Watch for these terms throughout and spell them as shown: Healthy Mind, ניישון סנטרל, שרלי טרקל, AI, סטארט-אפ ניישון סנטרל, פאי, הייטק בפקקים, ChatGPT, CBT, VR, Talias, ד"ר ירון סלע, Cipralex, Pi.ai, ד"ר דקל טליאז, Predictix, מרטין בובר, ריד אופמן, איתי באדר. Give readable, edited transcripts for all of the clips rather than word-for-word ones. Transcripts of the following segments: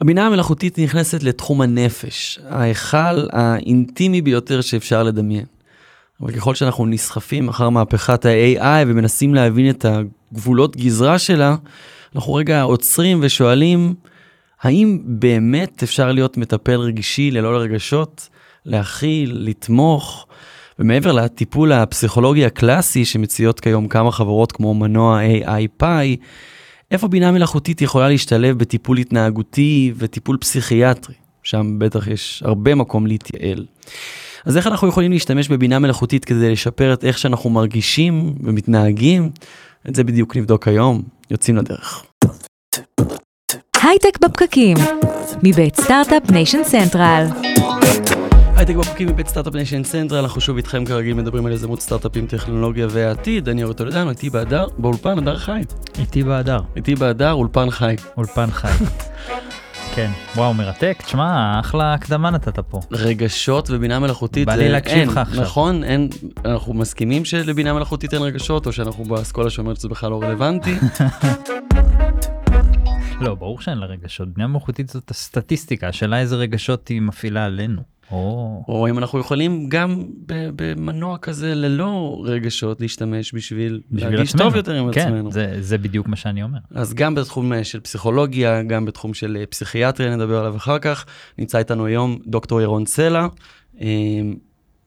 הבינה המלאכותית נכנסת לתחום הנפש, ההיכל האינטימי ביותר שאפשר לדמיין. אבל ככל שאנחנו נסחפים אחר מהפכת ה-AI ומנסים להבין את הגבולות גזרה שלה, אנחנו רגע עוצרים ושואלים, האם באמת אפשר להיות מטפל רגישי ללא רגשות, להכיל, לתמוך, ומעבר לטיפול הפסיכולוגי הקלאסי שמציעות כיום כמה חברות כמו מנוע AI Pi, איפה בינה מלאכותית יכולה להשתלב בטיפול התנהגותי וטיפול פסיכיאטרי? שם בטח יש הרבה מקום להתייעל. אז איך אנחנו יכולים להשתמש בבינה מלאכותית כדי לשפר את איך שאנחנו מרגישים ומתנהגים? את זה בדיוק נבדוק היום. יוצאים לדרך. הייטק בפקקים, מבית סטארט-אפ ניישון סנטרל. הייטק בפקקים מבית סטארט-אפ ניישן סנטרל, אנחנו שוב איתכם כרגיל מדברים על יזמות סטארט-אפים, טכנולוגיה והעתיד. אני ד"ר דקל טליאז, איתי באדר, באולפן, אדר חי. איתי באדר, אולפן חי. כן, וואו, מרתק, תשמע, אחלה הקדמה נתת פה. רגשות ובינה מלאכותית, בא לי להקשיב לך עכשיו. נכון, אנחנו מסכימים שלבינה מלאכותית אין רגשות, או שאנחנו באסכולה שאומרת שזה בכלל לא רלוונטי. לא, ברור שאין לה רגשות, בינה מלאכותית זאת הסטטיסטיקה, השאלה איזה רגשות היא מפעילה עלינו. או אם אנחנו יכולים גם במנוע כזה ללא רגשות להשתמש בשביל להגיש טוב יותר עם עצמנו. כן, זה בדיוק מה שאני אומר. אז גם בתחום של פסיכולוגיה, גם בתחום של פסיכיאטריה, נדבר עליו אחר כך. נמצא איתנו היום ד"ר ירון סלע.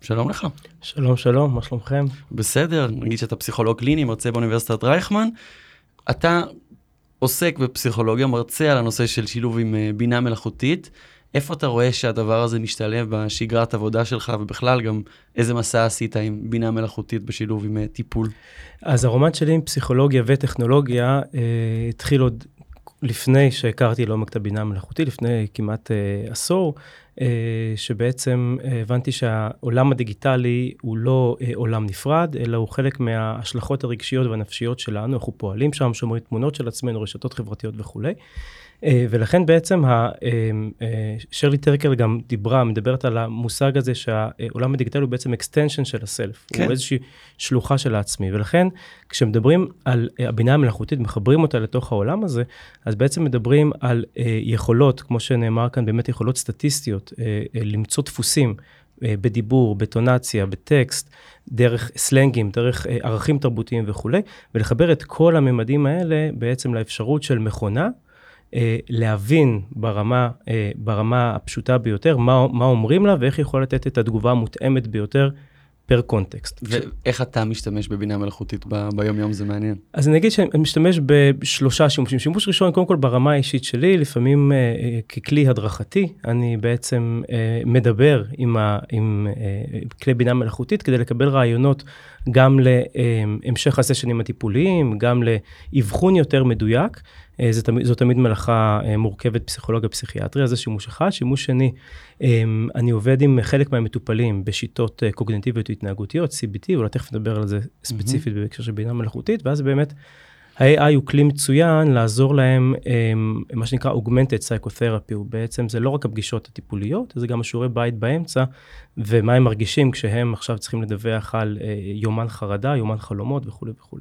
שלום לך. שלום, מה שלומכם? בסדר, נגיד שאתה פסיכולוג קליני, מרצה באוניברסיטת רייכמן. אתה עוסק בפסיכולוגיה, מרצה על הנושא של שילוב עם בינה מלאכותית. איפה אתה רואה שהדבר הזה משתלב בשגרת עבודה שלך, ובכלל גם איזה מסע עשית עם בינה מלאכותית בשילוב עם טיפול? אז הרומן שלי עם פסיכולוגיה וטכנולוגיה התחיל עוד לפני שהכרתי לעומק את הבינה המלאכותית, לפני כמעט עשור, שבעצם הבנתי שהעולם הדיגיטלי הוא לא עולם נפרד, אלא הוא חלק מההשלכות הרגשיות והנפשיות שלנו, אנחנו פועלים שם, שומרים תמונות של עצמנו, רשתות חברתיות וכו'. ולכן בעצם שרלי טרקל גם מדברת על המושג הזה שהעולם הדיגיטלי הוא בעצם extension של הסלף, כן. הוא איזושהי שלוחה של העצמי, ולכן כשמדברים על הבינה המלאכותית, מחברים אותה לתוך העולם הזה, אז בעצם מדברים על יכולות, כמו שנאמר כאן, באמת יכולות סטטיסטיות, למצוא דפוסים, בדיבור, בטונציה, בטקסט, דרך סלנגים, דרך ערכים תרבותיים וכו', ולחבר את כל הממדים האלה בעצם לאפשרות של מכונה, להבין ברמה הפשוטה ביותר, מה אומרים לה, ואיך יכול לתת את התגובה המותאמת ביותר פר קונטקסט. ואיך אתה משתמש בבינה מלאכותית ביום יום, זה מעניין. אז אני אגיד שאני משתמש בשלושה שימושים. שימוש ראשון, קודם כל ברמה האישית שלי, לפעמים ככלי הדרכתי, אני בעצם מדבר עם כלי בינה מלאכותית, כדי לקבל רעיונות גם להמשך הסשנים הטיפוליים, גם לאבחון יותר מדויק, זו תמיד מלאכה מורכבת פסיכולוגיה פסיכיאטריה, זה שימוש אחד. שימוש שני, אני עובד עם חלק מהמטופלים בשיטות קוגניטיביות התנהגותיות, CBT, אולי תכף נדבר על זה ספציפית בהקשר של בינה מלאכותית, ואז באמת ה-AI הוא כלי מצוין לעזור להם, מה שנקרא Augmented Psychotherapy, ובעצם זה לא רק הפגישות הטיפוליות, זה גם השיעורי בית באמצע, ומה הם מרגישים כשהם עכשיו צריכים לדווח על יומן חרדה, יומן חלומות וכו' וכו'.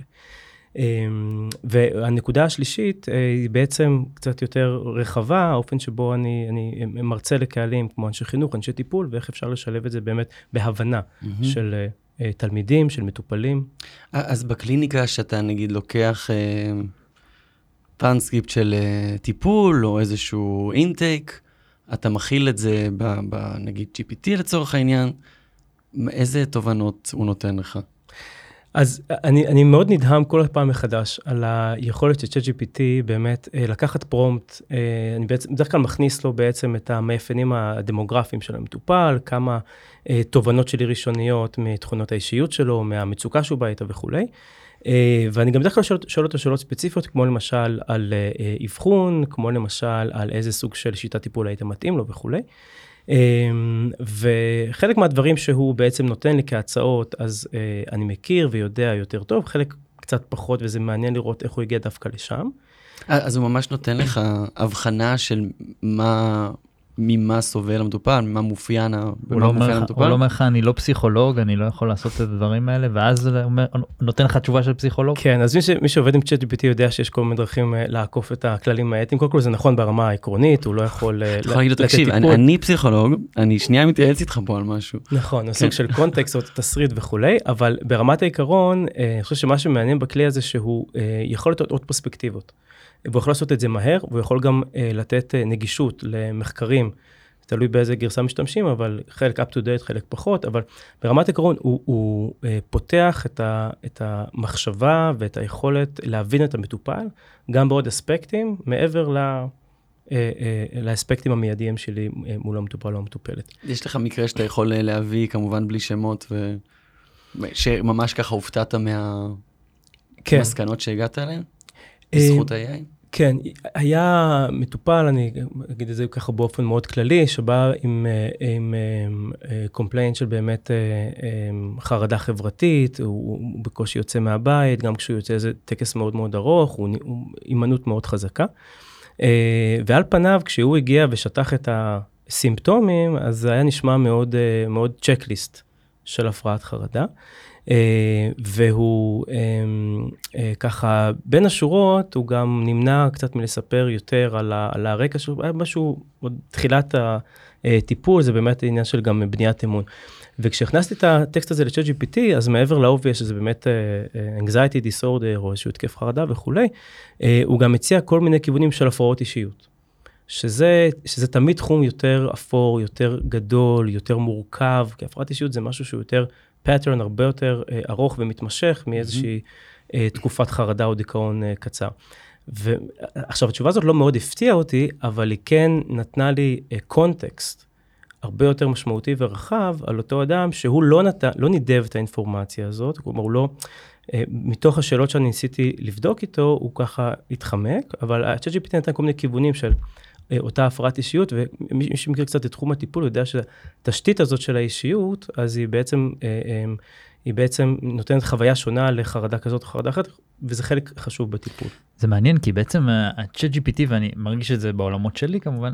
והנקודה השלישית היא בעצם קצת יותר רחבה, האופן שבו אני מרצה לקהלים כמו אנשי חינוך, אנשי טיפול, ואיך אפשר לשלב את זה באמת בהבנה של תלמידים, של מטופלים. אז בקליניקה שאתה נגיד לוקח טרנסקריפט של טיפול או איזשהו אינטייק, אתה מכיל את זה נגיד GPT לצורך העניין, איזה תובנות הוא נותן לך? אז אני מאוד נדהם כל פעם מחדש על היכולת של ChatGPT באמת לקחת פרומפט, אני בדרך כלל מכניס לו בעצם את המאפיינים הדמוגרפיים של המטופל, כמה תובנות שלי ראשוניות מתכונות האישיות שלו, מהמצוקה שהוא בא איתה וכו'. ואני גם בדרך כלל שואל אותו שאלות ספציפיות, כמו למשל על אבחון, כמו למשל על איזה סוג של שיטת טיפול היית מתאים לו וכו'. וחלק מהדברים שהוא בעצם נותן לי כהצעות, אז אני מכיר ויודע יותר טוב, חלק קצת פחות, וזה מעניין לראות איך הוא יגיע דווקא לשם. אז הוא ממש נותן לך הבחנה של מה ממה סובל המטופל, ממה מופיין המטופל. הוא לא אומר לך, אני לא פסיכולוג, אני לא יכול לעשות את הדברים האלה, ואז נותן לך תשובה של פסיכולוג? כן, אז מי שעובד עם ChatGPT יודע שיש כל מיני דרכים לעקוף את הכללים האתיים, קודם כל זה נכון ברמה העקרונית, הוא לא יכול... אתה יכול להגיד לו, תקשיב, אני פסיכולוג, אני שנייה מתייעץ איתך פה על משהו. נכון, הסוג של קונטקסט או תסריט וכולי, אבל ברמת העיקרון, אני חושב שמה שמעניין בכלי הזה שהוא יכול לתת עוד פרספקטיבות. והוא יכול לעשות את זה מהר, והוא יכול גם לתת נגישות למחקרים, תלוי באיזה גרסה משתמשים, אבל חלק up to date, חלק פחות, אבל ברמת עקרון הוא פותח את המחשבה ואת היכולת להבין את המטופל, גם בעוד אספקטים, מעבר לאספקטים המיידיים שלי מול המטופל או המטופלת. יש לך מקרה שאתה יכול להביא, כמובן בלי שמות, שממש ככה הופתעת מהמסקנות שהגעת אליהן? בזכות ה-AI? כן, היה מטופל, אני אגיד את זה ככה באופן מאוד כללי, שבא עם קומפליינט של באמת חרדה חברתית, הוא בקושי יוצא מהבית, גם כשהוא יוצא איזה טקס מאוד מאוד ארוך, הוא אימנות מאוד חזקה, ועל פניו כשהוא הגיע ושטח את הסימפטומים, אז היה נשמע מאוד מאוד צ'קליסט של הפרעת חרדה, והוא ככה בין השורות, הוא גם נמנע קצת מלספר יותר על הרקע שלו, משהו, תחילת הטיפול, זה באמת עניין של גם בניית אמון. וכשהכנסתי את הטקסט הזה ל-ChatGPT, אז מעבר לאובי שזה באמת anxiety disorder או איזשהו תקף חרדה וכולי, הוא גם הציע כל מיני כיוונים של הפרעות אישיות. שזה תמיד תחום יותר אפור, יותר גדול, יותר מורכב, כי הפרעת אישיות זה משהו שהוא יותר פאטרן, הרבה יותר ארוך ומתמשך מאיזושהי תקופת חרדה או דיכאון קצר. ועכשיו, התשובה הזאת לא מאוד הפתיעה אותי, אבל היא כן נתנה לי קונטקסט הרבה יותר משמעותי ורחב על אותו אדם שהוא לא נידב את האינפורמציה הזאת, כלומר, הוא לא... מתוך השאלות שאני ניסיתי לבדוק איתו, הוא ככה התחמק, אבל ה-ChatGPT נתן כל מיני כיוונים של אותה הפרעת אישיות, ומי שמכיר קצת את תחום הטיפול, יודע שהתשתית הזאת של האישיות, אז היא בעצם נותנת חוויה שונה לחרדה כזאת או חרדה אחרת, וזה חלק חשוב בטיפול. זה מעניין, כי בעצם ה-ChatGPT, ואני מרגיש את זה בעולמות שלי כמובן,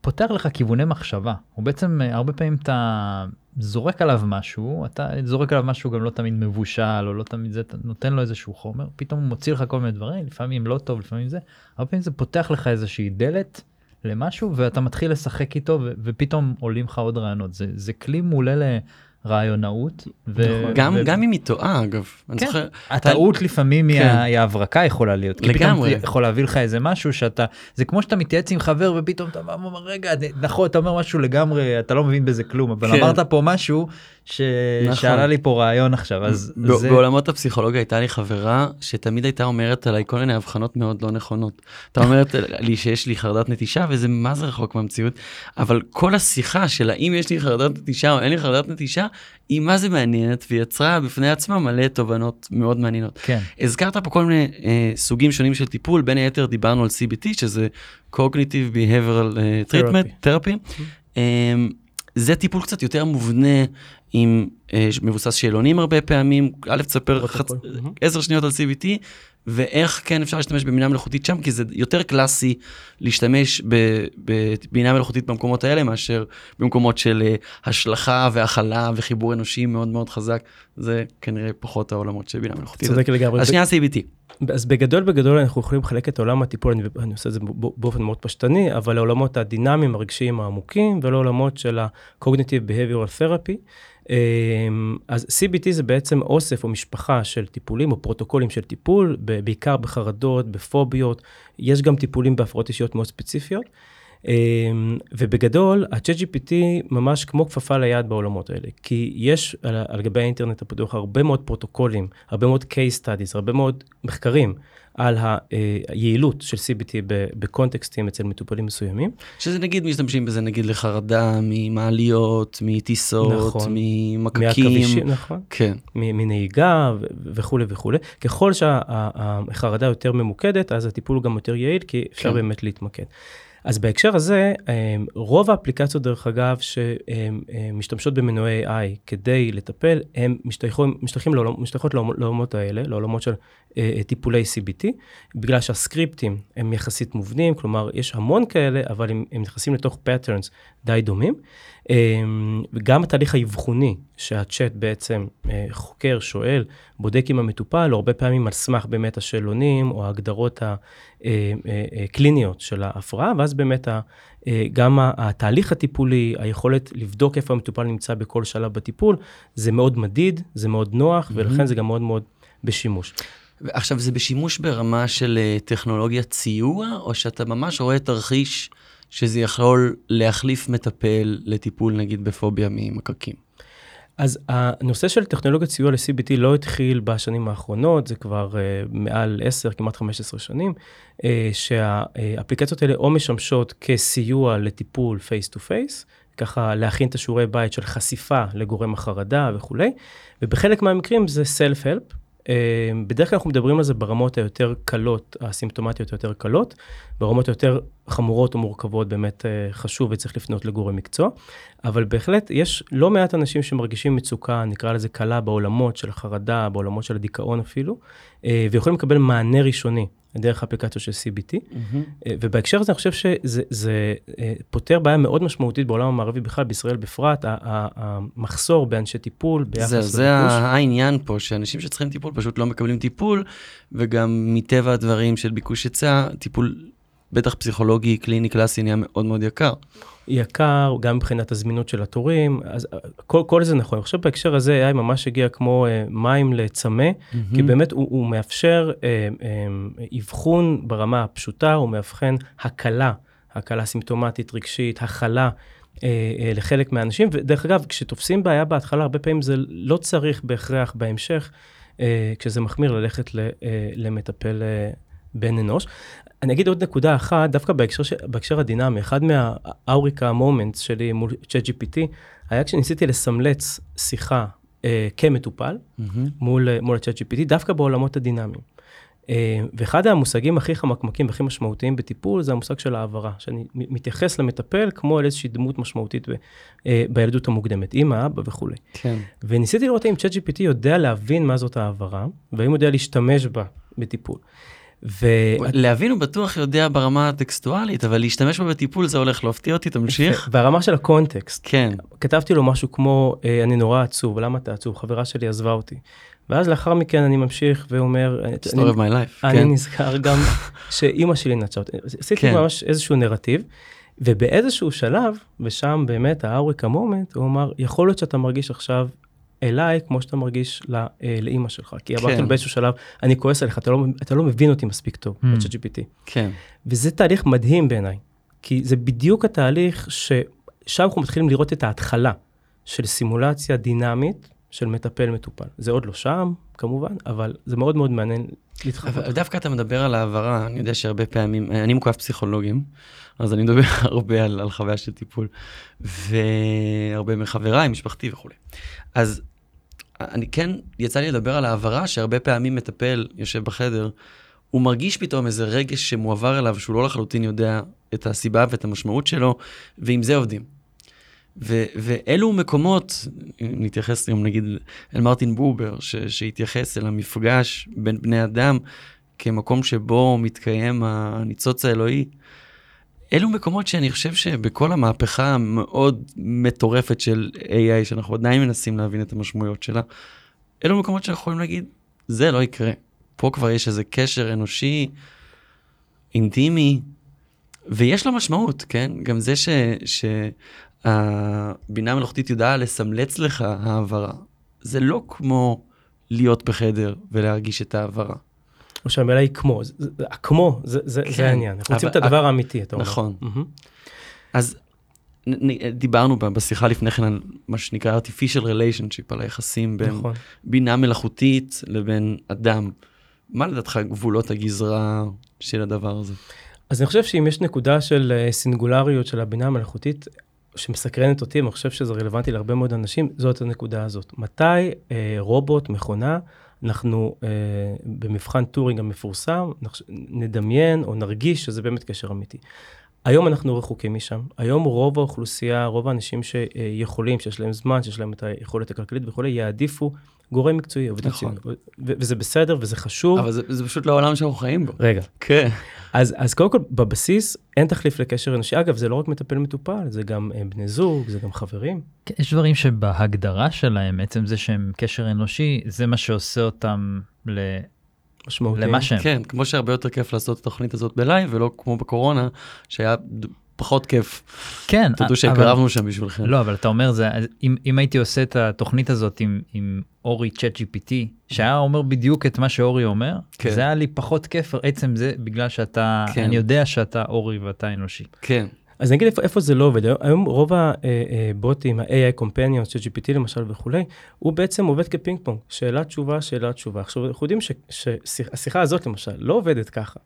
פותח לך כיווני מחשבה. הוא בעצם הרבה פעמים אתה זורק עליו משהו, אתה זורק עליו משהו גם לא תמיד מבושל, או לא תמיד זה, אתה נותן לו איזשהו חומר, פתאום הוא מוציא לך כל מיני דברים, לפעמים לא טוב, לפעמים זה, הרבה פעמים זה פותח לך איזושהי דלת למשהו, ואתה מתחיל לשחק איתו, ופתאום עולים לך עוד רעיונות. זה כלי מעולה לרעיונאות. גם אם היא טועה, אגב. כן, הטעות לפעמים היא ההברקה יכולה להיות. לגמרי. פתאום יכול להביא לך איזה משהו שאתה, זה כמו שאתה מתייעץ עם חבר, ופתאום אתה אומר, רגע, נכון, אתה אומר משהו לגמרי, אתה לא מבין בזה כלום, אבל אמרת פה משהו שעלה לי פה רעיון עכשיו. בעולמות הפסיכולוגיה הייתה לי חברה, שתמיד הייתה אומרת עליי כל מיני הבחנות מאוד לא נכונות. אתה אומרת לי שיש לי חרדת נטישה, וזה מה זה רחוק מהמציאות, אבל כל השיחה של האם יש לי חרדת נטישה או אין לי חרדת נטישה, היא מה זה מעניינת, ויצרה בפני עצמה מלא תובנות מאוד מעניינות. כן. הזכרת פה כל מיני סוגים שונים של טיפול, בין היתר דיברנו על CBT, שזה Cognitive Behavioral Treatment, Therapy. זה טיפול קצת יותר מובנה, עם מבוסס שאלונים הרבה פעמים, א' תספר 10 שניות על CBT, ואיך כן אפשר להשתמש בבינה מלאכותית שם, כי זה יותר קלאסי להשתמש בבינה מלאכותית במקומות האלה, מאשר במקומות של השלכה והחלה וחיבור אנושי מאוד מאוד חזק, זה כנראה פחות העולמות של בינה מלאכותית. צודק לגמרי. אז שנייה CBT. אז בגדול אנחנו יכולים לחלק את העולם הטיפול, אני עושה את זה באופן מאוד פשטני, אבל לעולמות הדינמיים, הרגשיים העמוקים, ולעולמות של ה-Cognitive Behavioral Therapy, אז CBT זה בעצם אוסף או משפחה של טיפולים או פרוטוקולים של טיפול, בעיקר בחרדות, בפוביות, יש גם טיפולים בהפרעות אישיות מאוד ספציפיות, ובגדול, ה-ChatGPT ממש כמו כפפה ליד בעולמות האלה, כי יש על גבי האינטרנט הפתוח הרבה מאוד פרוטוקולים, הרבה מאוד case studies, הרבה מאוד מחקרים, על היעילות של CBT בקונטקסטים אצל מטופלים מסוימים. שזה נגיד משתמשים בזה, נגיד לחרדה, ממעליות, מטיסות, ממקקים. נכון, מנהיגה וכו' וכו'. ככל שהחרדה יותר ממוקדת, אז הטיפול הוא גם יותר יעיל, כי אפשר באמת להתמקד. אז בהקשר הזה, רוב האפליקציות דרך אגב שמשתמשות במנועי AI כדי לטפל, הם משתייכות לעולמות האלה, לעולמות של טיפולי CBT, בגלל שהסקריפטים הם יחסית מובנים, כלומר יש המון כאלה, אבל הם נכנסים לתוך patterns די דומים, וגם התהליך האבחוני שהצ'אט בעצם חוקר, שואל, בודק עם המטופל, הרבה פעמים על סמך באמת השאלונים או ההגדרות הקליניות של ההפרעה, ואז באמת גם התהליך הטיפולי, היכולת לבדוק איפה המטופל נמצא בכל שלב בטיפול, זה מאוד מדיד, זה מאוד נוח, ולכן זה גם מאוד מאוד בשימוש. עכשיו, זה בשימוש ברמה של טכנולוגיה ציוע, או שאתה ממש רואה תרחיש שזה יכול להחליף מטפל לטיפול, נגיד, בפוביה ממקקים? אז הנושא של טכנולוגיה ציוע ל-CBT לא התחיל בשנים האחרונות, זה כבר מעל 10, כמעט 15 שנים, שהאפליקציות האלה או משמשות כסיוע לטיפול פייס טו פייס, ככה להכין את השיעורי בית של חשיפה לגורם החרדה וכולי, ובחלק מהמקרים זה self-help, בדרך כלל אנחנו מדברים על זה ברמות היותר קלות, הסימפטומטיות היותר קלות, ברמות היותר חמורות ומורכבות באמת חשוב וצריך לפנות לגורם מקצוע, אבל בהחלט יש לא מעט אנשים שמרגישים מצוקה, נקרא לזה קלה, בעולמות של החרדה, בעולמות של הדיכאון אפילו, ויכולים לקבל מענה ראשוני דרך האפליקציה של CBT, ובהקשר הזה אני חושב שזה פותר בעיה מאוד משמעותית בעולם המערבי בכלל, בישראל בפרט, המחסור באנשי טיפול, ביחס לביקוש. זה העניין פה, שאנשים שצריכים טיפול פשוט לא מקבלים טיפול, וגם מטבע הדברים של ביקוש יצא, טיפול בטח פסיכולוגי, קליני, קלאסי, נהיה מאוד מאוד יקר. יקר, גם מבחינת הזמינות של התורים, אז כל זה נכון. אני חושב בהקשר הזה, AI ממש הגיע כמו מים לצמא, כי באמת הוא מאפשר אבחון ברמה הפשוטה, הוא מאבחן הקלה סימפטומטית, רגשית, החלה, לחלק מהאנשים, ודרך אגב, כשתופסים בעיה בהתחלה, הרבה פעמים זה לא צריך בהכרח בהמשך, כשזה מחמיר ללכת למטפל בן אנוש. אני אגיד עוד נקודה אחת, דווקא בהקשר הדינמי, אחד מהאוריקה המומנטס שלי מול ChatGPT, היה כשניסיתי לסמלץ שיחה כמטופל, מול ה-ChatGPT, דווקא בעולמות הדינמיים. ואחד המושגים הכי חמקמקים והכי משמעותיים בטיפול, זה המושג של העברה, שאני מתייחס למטפל כמו אל איזושהי דמות משמעותית בילדות המוקדמת, אמא, אבא וכו'. וניסיתי לראות אם ChatGPT יודע להבין מה זאת העברה, והאם יודע להשתמש בה בטיפול. להבין הוא בטוח יודע ברמה הטקסטואלית, אבל להשתמש בה בטיפול זה הולך להפתיע אותי, תמשיך. ברמה של הקונטקסט. כן. כתבתי לו משהו כמו, אני נורא עצוב, למה אתה עצוב? חברה שלי עזבה אותי. ואז לאחר מכן אני ממשיך ואומר, story of my life. אני נזכר גם שאימא שלי נטשה אותי. עשיתי ממש איזשהו נרטיב, ובאיזשהו שלב, ושם באמת האוריקה מומנט, הוא אמר, יכול להיות שאתה מרגיש עכשיו, אליי, כמו שאתה מרגיש לאימא שלך. כי אמרתי לו באיזשהו שלב, אני כועס עליך, אתה לא מבין אותי מספיק טוב, ב-ChatGPT. כן. וזה תהליך מדהים בעיניי, כי זה בדיוק התהליך ששם אנחנו מתחילים לראות את ההתחלה של סימולציה דינמית של מטפל-מטופל. זה עוד לא שם, כמובן, אבל זה מאוד מאוד מעניין להתחבר. אבל דווקא אתה מדבר על העברה, אני יודע שהרבה פעמים, אני מוקף פסיכולוגים, אז אני מדבר הרבה על חוויה של טיפול, והרבה מחבריי, משפחתי וכו'. אז אני כן, יצא לי לדבר על העברה, שהרבה פעמים מטפל, יושב בחדר, הוא מרגיש פתאום איזה רגש שמועבר אליו, שהוא לא לחלוטין יודע את הסיבה ואת המשמעות שלו, ועם זה עובדים. ואלו מקומות, נתייחס גם נגיד אל מרטין בובר, שהתייחס אל המפגש בין בני אדם, כמקום שבו מתקיים הניצוץ האלוהי, אלו מקומות שאני חושב שבכל המהפכה המאוד מטורפת של AI, שאנחנו עדיין מנסים להבין את המשמעויות שלה, אלו מקומות שאנחנו יכולים להגיד, זה לא יקרה. פה כבר יש איזה קשר אנושי, אינטימי, ויש לה משמעות, כן? גם זה הבינה המלאכותית יודעה לסמלץ לך העברה. זה לא כמו להיות בחדר ולהרגיש את העברה. או שהמילה היא כמו. כמו, זה העניין. אנחנו רוצים את הדבר האמיתי, אתה אומר. נכון. אז דיברנו בשיחה לפני כן על מה שנקרא artificial relationship, על היחסים בין בינה מלאכותית לבין אדם. מה לדעתך גבולות הגזרה של הדבר הזה? אז אני חושב שאם יש נקודה של סינגולריות של הבינה המלאכותית, שמסקרנת אותי, אני חושב שזה רלוונטי להרבה מאוד אנשים, זאת הנקודה הזאת. מתי רובוט, מכונה, אנחנו במבחן טורינג המפורסם, נדמיין או נרגיש שזה באמת קשר אמיתי. היום אנחנו רחוקים משם. היום רוב האוכלוסייה, רוב האנשים שיכולים, שיש להם זמן, שיש להם את היכולת הכלכלית וכולי, יעדיפו גורם מקצועי. נכון. וזה בסדר, וזה חשוב. אבל זה פשוט לעולם שאנחנו חיים בו. רגע. כן. אז קודם כל, בבסיס, אין תחליף לקשר אנושי. אגב, זה לא רק מטפל מטופל, זה גם בני זוג, זה גם חברים. יש דברים שבהגדרה שלהם, עצם זה שהם קשר אנושי, זה מה שעושה אותם למה שהם. כן, כמו שהרבה יותר כיף לעשות את התוכנית הזאת בלייב, ולא כמו בקורונה, שהיה פחות כיף. כן. תדעו שהקרבנו שם בשבילכם. לא, אבל אתה אומר, אם הייתי עושה את התוכנית הזאת עם אורי ChatGPT, שהיה אומר בדיוק את מה שאורי אומר, זה היה לי פחות כיף, עצם זה בגלל שאתה, אני יודע שאתה אורי ואתה אנושי. כן. אז נגיד איפה זה לא עובד. היום רוב הבוטים, ה-AI Companions, ChatGPT למשל וכולי, הוא בעצם עובד כפינג פונג. שאלה תשובה, שאלה תשובה. עכשיו, אנחנו יודעים שהשיחה הזאת למשל לא עובדת ככה.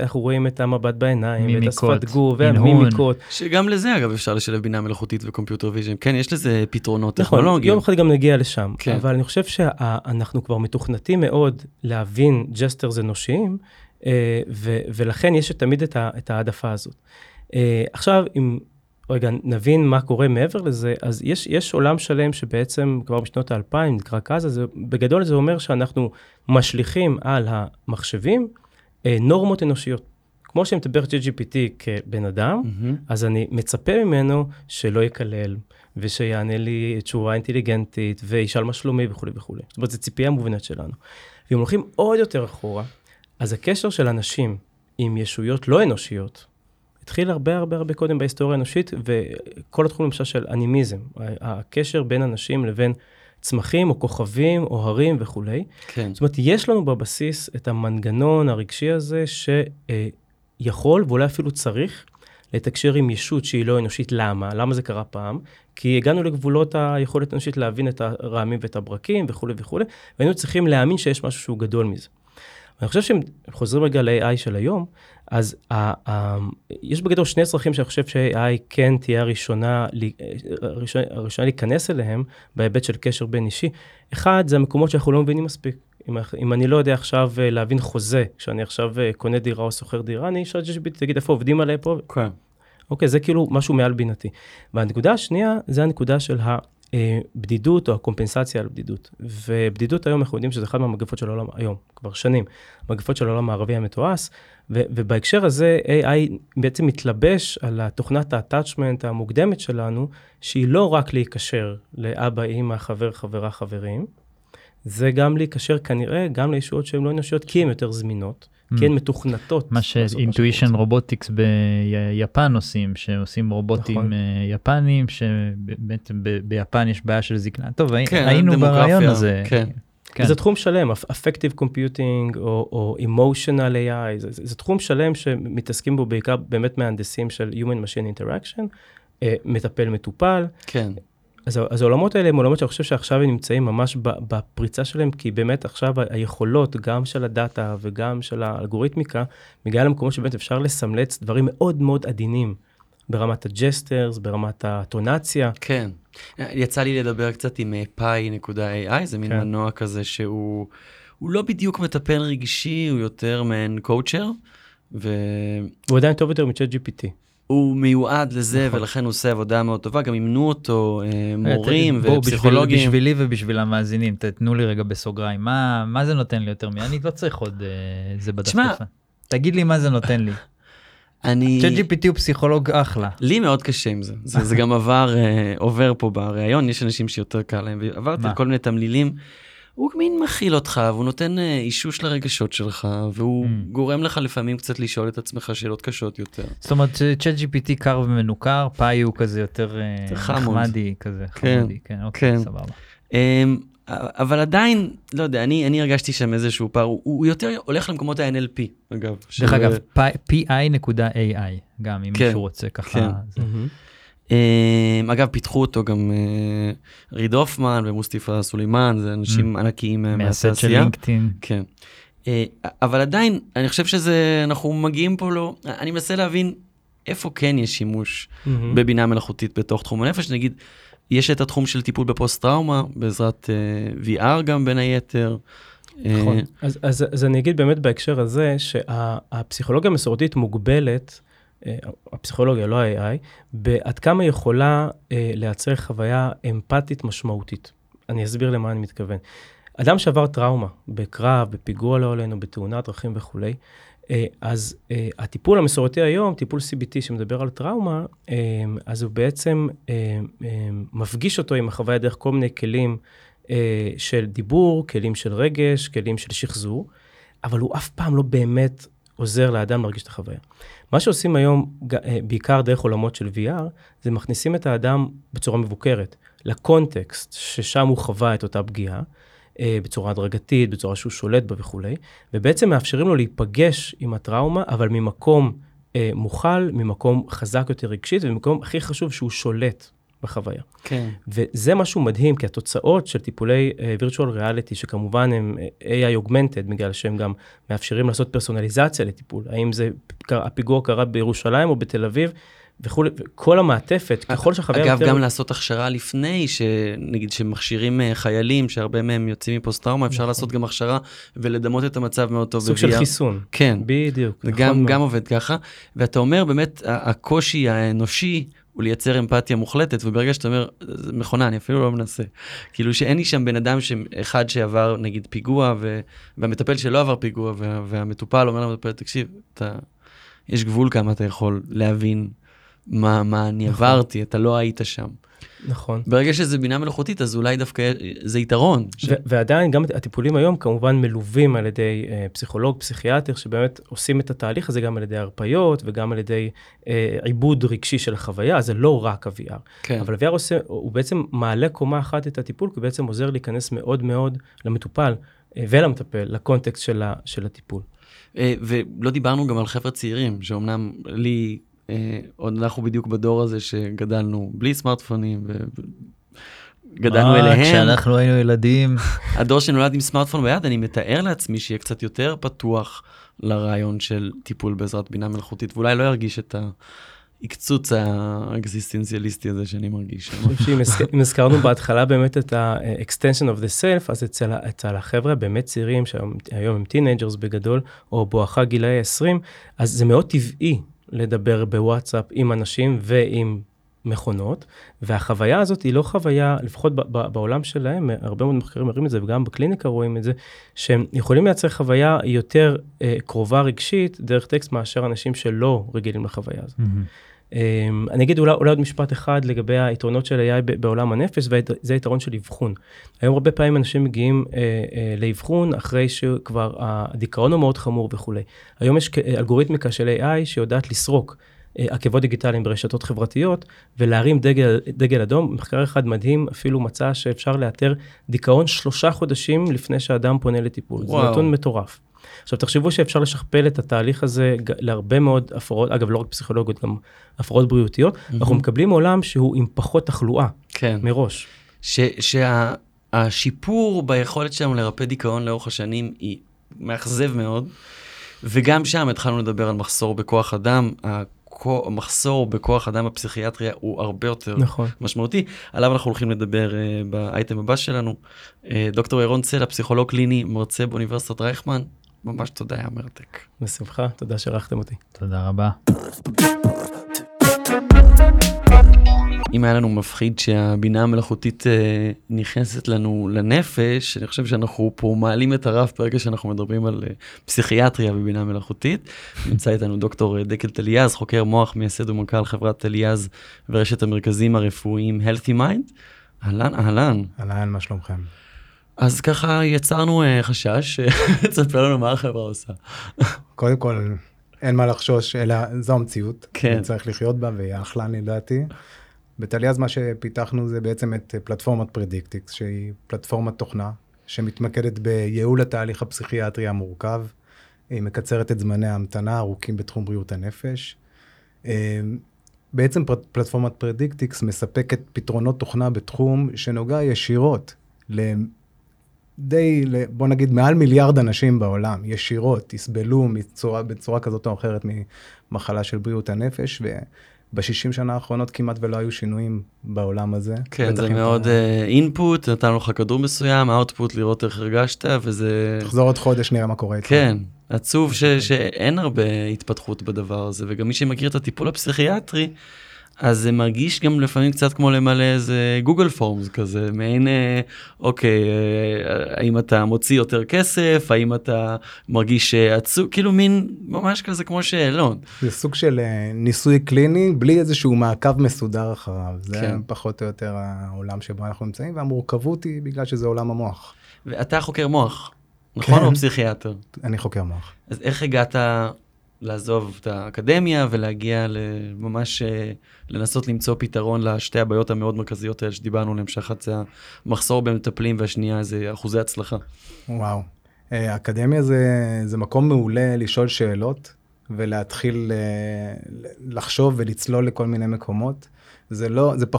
אנחנו רואים את המבט בעיניים, את השפת גוף, והמימיקות. שגם לזה, אגב, אפשר לשלב בינה מלאכותית וקומפיוטר ויז'ן. כן, יש לזה פתרונות טכנולוגיים. יום אחד גם נגיע לשם. אבל אני חושב שאנחנו כבר מתוכנתים מאוד להבין ג'סטרס אנושיים, ולכן יש תמיד את ההעדפה הזאת. עכשיו, אם רגע נבין מה קורה מעבר לזה, אז יש עולם שלם שבעצם כבר בשנות ה-2000 נקרא כזה, בגדול זה אומר שאנחנו משליכים על המחשבים נורמות אנושיות. כמו שמדבר ChatGPT כבן אדם, אז אני מצפה ממנו שלא יקלל, ושיענה לי תשובה אינטליגנטית, וישאל מה שלומי וכו' וכו'. זאת אומרת, זו ציפייה מובנת שלנו. ואם הולכים עוד יותר אחורה, אז הקשר של אנשים עם ישויות לא אנושיות, התחיל הרבה הרבה הרבה קודם בהיסטוריה האנושית, וכל התחום למשל של אנימיזם, הקשר בין אנשים לבין צמחים או כוכבים או הרים וכו'. כן. זאת אומרת, יש לנו בבסיס את המנגנון הרגשי הזה שיכול ואולי אפילו צריך לתקשר עם ישות שהיא לא אנושית. למה? למה זה קרה פעם? כי הגענו לגבולות היכולת האנושית להבין את הרעמים ואת הברקים וכו' וכו', והיינו צריכים להאמין שיש משהו שהוא גדול מזה. אני חושב שהם חוזרים רגע ל-AI של היום, אז יש בגדול שני צרכים שאני חושב ש-AI כן תהיה הראשונה להיכנס אליהם, בהיבט של קשר בין אישי. אחד, זה המקומות שאנחנו לא מבינים מספיק. אם אני לא יודע עכשיו להבין חוזה, כשאני עכשיו קונה דירה או סוחר דירה, אני אשאל ChatGPT, תגיד, איפה עובדים עליה פה? כן. אוקיי, זה כאילו משהו מעל בינתי. והנקודה השנייה, זה הנקודה של בדידות או הקומפנסציה על בדידות. ובדידות היום אנחנו יודעים שזה אחד מהמגפות של העולם, היום, כבר שנים, מגפות של העולם הערבי המתועש, ובהקשר הזה AI בעצם מתלבש על התוכנת ה-attachment המוקדמת שלנו, שהיא לא רק להיקשר לאבא, אמא, חבר, חברה, חברים, זה גם להיקשר כנראה גם לישויות שהן לא אנושיות, כי הן יותר זמינות, כי הן מתוכנתות. מה שאינטואישן רובוטיקס ביפן עושים, שעושים רובוטים יפנים, שבעצם ביפן יש בעיה של זקנה. טוב, היינו ברעיון הזה. זה תחום שלם, אפקטיב קומפיוטינג או אמושיונל AI, זה תחום שלם שמתעסקים בו בעיקר באמת מהנדסים של Human Machine Interaction, מטפל מטופל. כן. אז העולמות האלה הם עולמות שאני חושב שעכשיו הם נמצאים ממש בפריצה שלהם, כי באמת עכשיו היכולות גם של הדאטה וגם של האלגוריתמיקה, מגיעה למקומות שבאמת אפשר לסמלץ דברים מאוד מאוד עדינים, ברמת הג'סטרס, ברמת הטונציה. כן, יצא לי לדבר קצת עם Pi.ai, זה מין מנוע כזה שהוא לא בדיוק מטפל רגשי, הוא יותר מעין קואוצ'ר. הוא עדיין טוב יותר מ-ChatGPT. הוא מיועד לזה, ולכן הוא עושה עבודה מאוד טובה, גם ימנו אותו מורים ופסיכולוגים. בשבילי ובשביל המאזינים, תתנו לי רגע בסוגריים, מה זה נותן לי יותר? אני לא צריך עוד זה בדפדפה. תגיד לי מה זה נותן לי. ChatGPT הוא פסיכולוג אחלה. לי מאוד קשה עם זה. זה גם עובר פה בראיון, יש אנשים שיותר קל להם, ועברתי כל מיני תמלילים, הוא מין מכיל אותך, והוא נותן אישוש לרגשות שלך, והוא גורם לך לפעמים קצת לשאול את עצמך שאלות קשות יותר. זאת אומרת, ChatGPT קר ומנוכר, פאי הוא כזה יותר חמדי, כזה חמדי, כן, אוקיי, סבבה. אבל עדיין, לא יודע, אני הרגשתי שם איזשהו פער, הוא יותר הולך למקומות ה-NLP, אגב. דרך אגב, Pi.ai, גם אם מישהו רוצה ככה. אגב, פיתחו אותו גם ריד אופמן ומוסטיפה סולימן, זה אנשים ענקיים מהסט של לינקדאין. כן. אבל עדיין, אני חושב אנחנו מגיעים פה לא, אני מנסה להבין איפה כן יש שימוש בבינה מלאכותית בתוך תחום הנפש. נגיד, יש את התחום של טיפול בפוסט-טראומה, בעזרת VR גם בין היתר. נכון. אז אני אגיד באמת בהקשר הזה, שהפסיכולוגיה המסורתית מוגבלת הפסיכולוגיה, לא ה-AI, בעד כמה יכולה לייצר חוויה אמפתית משמעותית. אני אסביר למה אני מתכוון. אדם שעבר טראומה, בקרב, בפיגוע לא עלינו, בתאונת דרכים וכו', אז הטיפול המסורתי היום, טיפול CBT שמדבר על טראומה, אז הוא בעצם מפגיש אותו עם החוויה דרך כל מיני כלים של דיבור, כלים של רגש, כלים של שחזור, אבל הוא אף פעם לא באמת עוזר לאדם להרגיש את החוויה. מה שעושים היום, בעיקר דרך עולמות של VR, זה מכניסים את האדם בצורה מבוקרת, לקונטקסט ששם הוא חווה את אותה פגיעה, בצורה הדרגתית, בצורה שהוא שולט בה וכו'. ובעצם מאפשרים לו להיפגש עם הטראומה, אבל ממקום מוכל, ממקום חזק יותר רגשית, וממקום הכי חשוב שהוא שולט בחוויה. כן. וזה משהו מדהים, כי התוצאות של טיפולי virtual reality, שכמובן הם AI augmented, בגלל שהם גם מאפשרים לעשות פרסונליזציה לטיפול. האם זה הפיגוע קרה בירושלים או בתל אביב, וכולי, כל המעטפת, ככל שחבר... אגב, גם לעשות הכשרה לפני, שנגיד שמכשירים חיילים, שהרבה מהם יוצאים מפוסט-טראומה, אפשר לעשות גם הכשרה, ולדמות את המצב מאוד טוב. סוג של חיסון. כן. בדיוק. גם עובד ככה. ואתה אומר, באמת, הקושי האנושי, הוא לייצר אמפתיה מוחלטת, וברגע שאתה אומר, זה מכונה, אני אפילו לא מנסה. כאילו שאין לי שם בן אדם, אחד שעבר, נגיד, פיגוע, והמטפל שלא עבר פיגוע, והמטופל אומר למטפל, תקשיב, יש גבול כמה אתה יכול להבין מה אני עברתי, אתה לא היית שם. נכון. ברגע שזה בינה מלאכותית, אז אולי דווקא זה יתרון. ועדיין גם הטיפולים היום כמובן מלווים על ידי פסיכולוג, פסיכיאטר, שבאמת עושים את התהליך הזה גם על ידי הרפיות, וגם על ידי עיבוד רגשי של החוויה, אז זה לא רק ה-VR. כן. אבל ה-VR עושה, הוא בעצם מעלה קומה אחת את הטיפול, כי הוא בעצם עוזר להיכנס מאוד מאוד למטופל ולמטפל, לקונטקסט של הטיפול. ולא דיברנו גם על חבר'ה צעירים, שאומנם לי... עוד אנחנו בדיוק בדור הזה שגדלנו בלי סמארטפונים, וגדלנו אליהם. כשאנחנו היינו ילדים. הדור שנולד עם סמארטפון ביד, אני מתאר לעצמי שיהיה קצת יותר פתוח לרעיון של טיפול בעזרת בינה מלאכותית, ואולי לא ירגיש את הקצוץ האקזיסטנציאליסטי הזה שאני מרגיש. אם הזכרנו בהתחלה באמת את ה-extension of the self, אז אצל החבר'ה באמת צעירים, שהיום הם טינג'רס בגדול, או בואכה גילאי 20, אז זה מאוד טבעי, לדבר בוואטסאפ עם אנשים ועם מכונות, והחוויה הזאת היא לא חוויה, לפחות בעולם שלהם, הרבה מאוד מחקרים מראים את זה, וגם בקליניקה רואים את זה, שהם יכולים לייצר חוויה יותר קרובה רגשית, דרך טקסט מאשר אנשים שלא רגילים לחוויה הזאת. אני אגיד אולי עוד משפט אחד לגבי היתרונות של AI בעולם הנפש, וזה היתרון של אבחון. היום הרבה פעמים אנשים מגיעים לאבחון, אחרי שכבר הדיכאון הוא מאוד חמור וכו'. היום יש אלגוריתמיקה של AI שיודעת לסרוק עקבות דיגיטליים ברשתות חברתיות, ולהרים דגל אדום. מחקר אחד מדהים אפילו מצא שאפשר לאתר דיכאון 3 חודשים לפני שהאדם פונה לטיפול. זה נתון מטורף. עכשיו, תחשבו שאפשר לשכפל את התהליך הזה להרבה מאוד הפרעות, אגב, לא רק פסיכולוגיות, גם הפרעות בריאותיות. אנחנו מקבלים עולם שהוא עם פחות תחלואה מראש. שהשיפור ביכולת שלנו לרפא דיכאון לאורך השנים היא מאכזב מאוד, וגם שם התחלנו לדבר על מחסור בכוח אדם, המחסור בכוח אדם בפסיכיאטריה הוא הרבה יותר משמעותי. עליו אנחנו הולכים לדבר באייטם הבא שלנו. ד"ר ירון סלע, פסיכולוג קליני, מרצה באוניברסיטת רייכמן. ממש תודה, היה מרתק. בשמחה, תודה שערכתם אותי. תודה רבה. אם היה לנו מפחיד שהבינה המלאכותית נכנסת לנו לנפש, אני חושב שאנחנו פה מעלים את הרף ברגע שאנחנו מדברים על פסיכיאטריה ובינה מלאכותית. נמצא איתנו ד"ר דקל טליאז, חוקר מוח, מייסד ומנכ"ל חברת טליאז ורשת המרכזים הרפואיים Healthy Mind. אהלן, אהלן. אהלן, מה שלומכם? אז ככה יצרנו חשש, שצפה לנו מה החברה עושה. קודם כל, אין מה לחשוש, אלא זו המציאות. כן. צריך לחיות בה, והיא אחלה נדעתי. בטליאז מה שפיתחנו זה בעצם את פלטפורמת פרדיקטיקס, שהיא פלטפורמת תוכנה, שמתמקדת בייעול התהליך הפסיכיאטרי המורכב, היא מקצרת את זמני ההמתנה ארוכים בתחום בריאות הנפש. בעצם פלטפורמת פרדיקטיקס מספקת פתרונות תוכנה בתחום שנוגע ישירות בוא נגיד, מעל 1 מיליארד אנשים בעולם, ישירות, יסבלו בצורה כזאת או אחרת ממחלה של בריאות הנפש, וב-60 שנה האחרונות כמעט ולא היו שינויים בעולם הזה. כן, זה מאוד אינפוט, נתן לך כדור מסוים, האוטפוט לראות איך הרגשת, וזה... תחזור עוד חודש, נראה מה קורה. כן, עצוב שאין הרבה התפתחות בדבר הזה, וגם מי שמכיר את הטיפול הפסיכיאטרי, אז זה מרגיש גם לפעמים קצת כמו למלא איזה גוגל פורמס כזה, מעין, אוקיי, האם אתה מוציא יותר כסף, האם אתה מרגיש עצוב, כאילו מין ממש כזה כמו שאלון. זה סוג של ניסוי קליני, בלי איזשהו מעקב מסודר אחריו, זה פחות או יותר העולם שבו אנחנו נמצאים, והמורכבות היא בגלל שזה עולם המוח. ואתה חוקר מוח, נכון? או פסיכיאטר? אני חוקר מוח. אז איך הגעת לעזוב את האקדמיה ולהגיע ממש לנסות למצוא פתרון לשתי הבעיות המאוד מרכזיות האלה שדיברנו עליהן, שאחת זה המחסור במטפלים והשנייה זה אחוזי הצלחה? וואו, האקדמיה זה מקום מעולה לשאול שאלות ולהתחיל לחשוב ולצלול לכל מיני מקומות. זה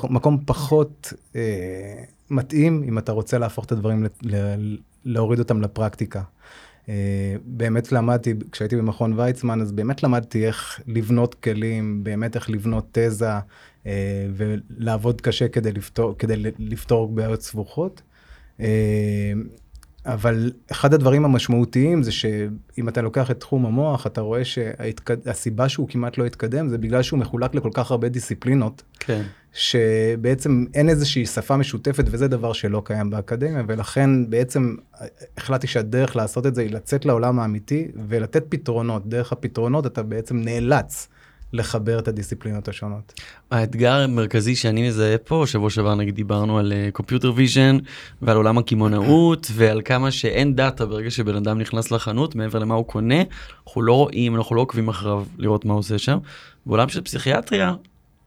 מקום פחות מתאים אם אתה רוצה להפוך את הדברים, להוריד אותם לפרקטיקה. באמת למדתי, כשהייתי במכון ויצמן, אז באמת למדתי איך לבנות כלים, באמת איך לבנות תזה, ולעבוד קשה כדי לפתור בעיות סבוכות. אבל אחד הדברים המשמעותיים זה שאם אתה לוקח את תחום המוח, אתה רואה שהסיבה שהוא כמעט לא התקדם, זה בגלל שהוא מחולק לכל כך הרבה דיסציפלינות, כן. שבעצם אין איזושהי שפה משותפת, וזה דבר שלא קיים באקדמיה, ולכן בעצם החלטתי שהדרך לעשות את זה היא לצאת לעולם האמיתי, ולתת פתרונות. דרך הפתרונות אתה בעצם נאלץ לחבר את הדיסציפלינות השונות. האתגר המרכזי שאני מזהה פה, שבוע שעבר נגיד דיברנו על קומפיוטר ויז'ן, ועל עולם הכימונאות, ועל כמה שאין דאטה ברגע שבן אדם נכנס לחנות, מעבר למה הוא קונה, אנחנו לא רואים, אנחנו לא עוקבים אחריו לראות מה הוא עושה שם. בעולם של פסיכיאטריה,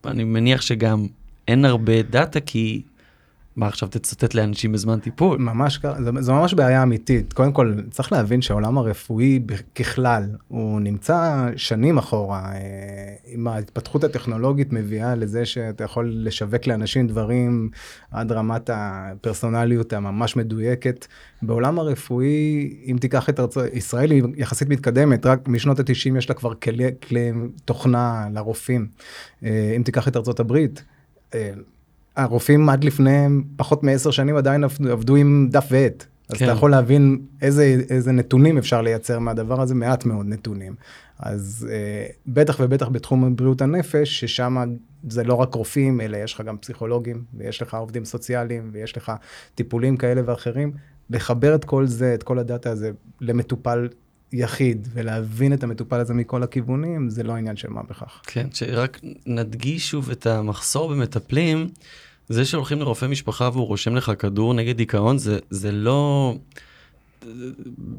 אני מניח שגם אין הרבה דאטה, כי מה עכשיו תצטט לאנשים בזמן טיפול? ממש, זה ממש בעיה אמיתית. קודם כל, צריך להבין שהעולם הרפואי ככלל, הוא נמצא שנים אחורה. עם ההתפתחות הטכנולוגית מביאה לזה שאתה יכול לשווק לאנשים דברים עד רמת הפרסונליות הממש מדויקת. בעולם הרפואי, אם תיקח את ישראל, היא יחסית מתקדמת, רק משנות ה-90 יש לה כבר כלי תוכנה לרופאים. אם תיקח את ארצות הברית, הרופאים עד לפני פחות מ10 שנים עדיין עבדו עם דף ועט. אז כן. אתה יכול להבין איזה נתונים אפשר לייצר מהדבר הזה, מעט מאוד נתונים. אז בטח ובטח בתחום בריאות הנפש, ששם זה לא רק רופאים, אלא יש לך גם פסיכולוגים, ויש לך עובדים סוציאליים, ויש לך טיפולים כאלה ואחרים. לחבר את כל זה, את כל הדאטה הזה, למטופל יחיד, ולהבין את המטופל הזה מכל הכיוונים, זה לא עניין של מה בכך. כן, שרק נדגיש שוב את המחסור במטפלים, זה שהולכים לרופא משפחה והוא רושם לך כדור נגד דיכאון, זה לא,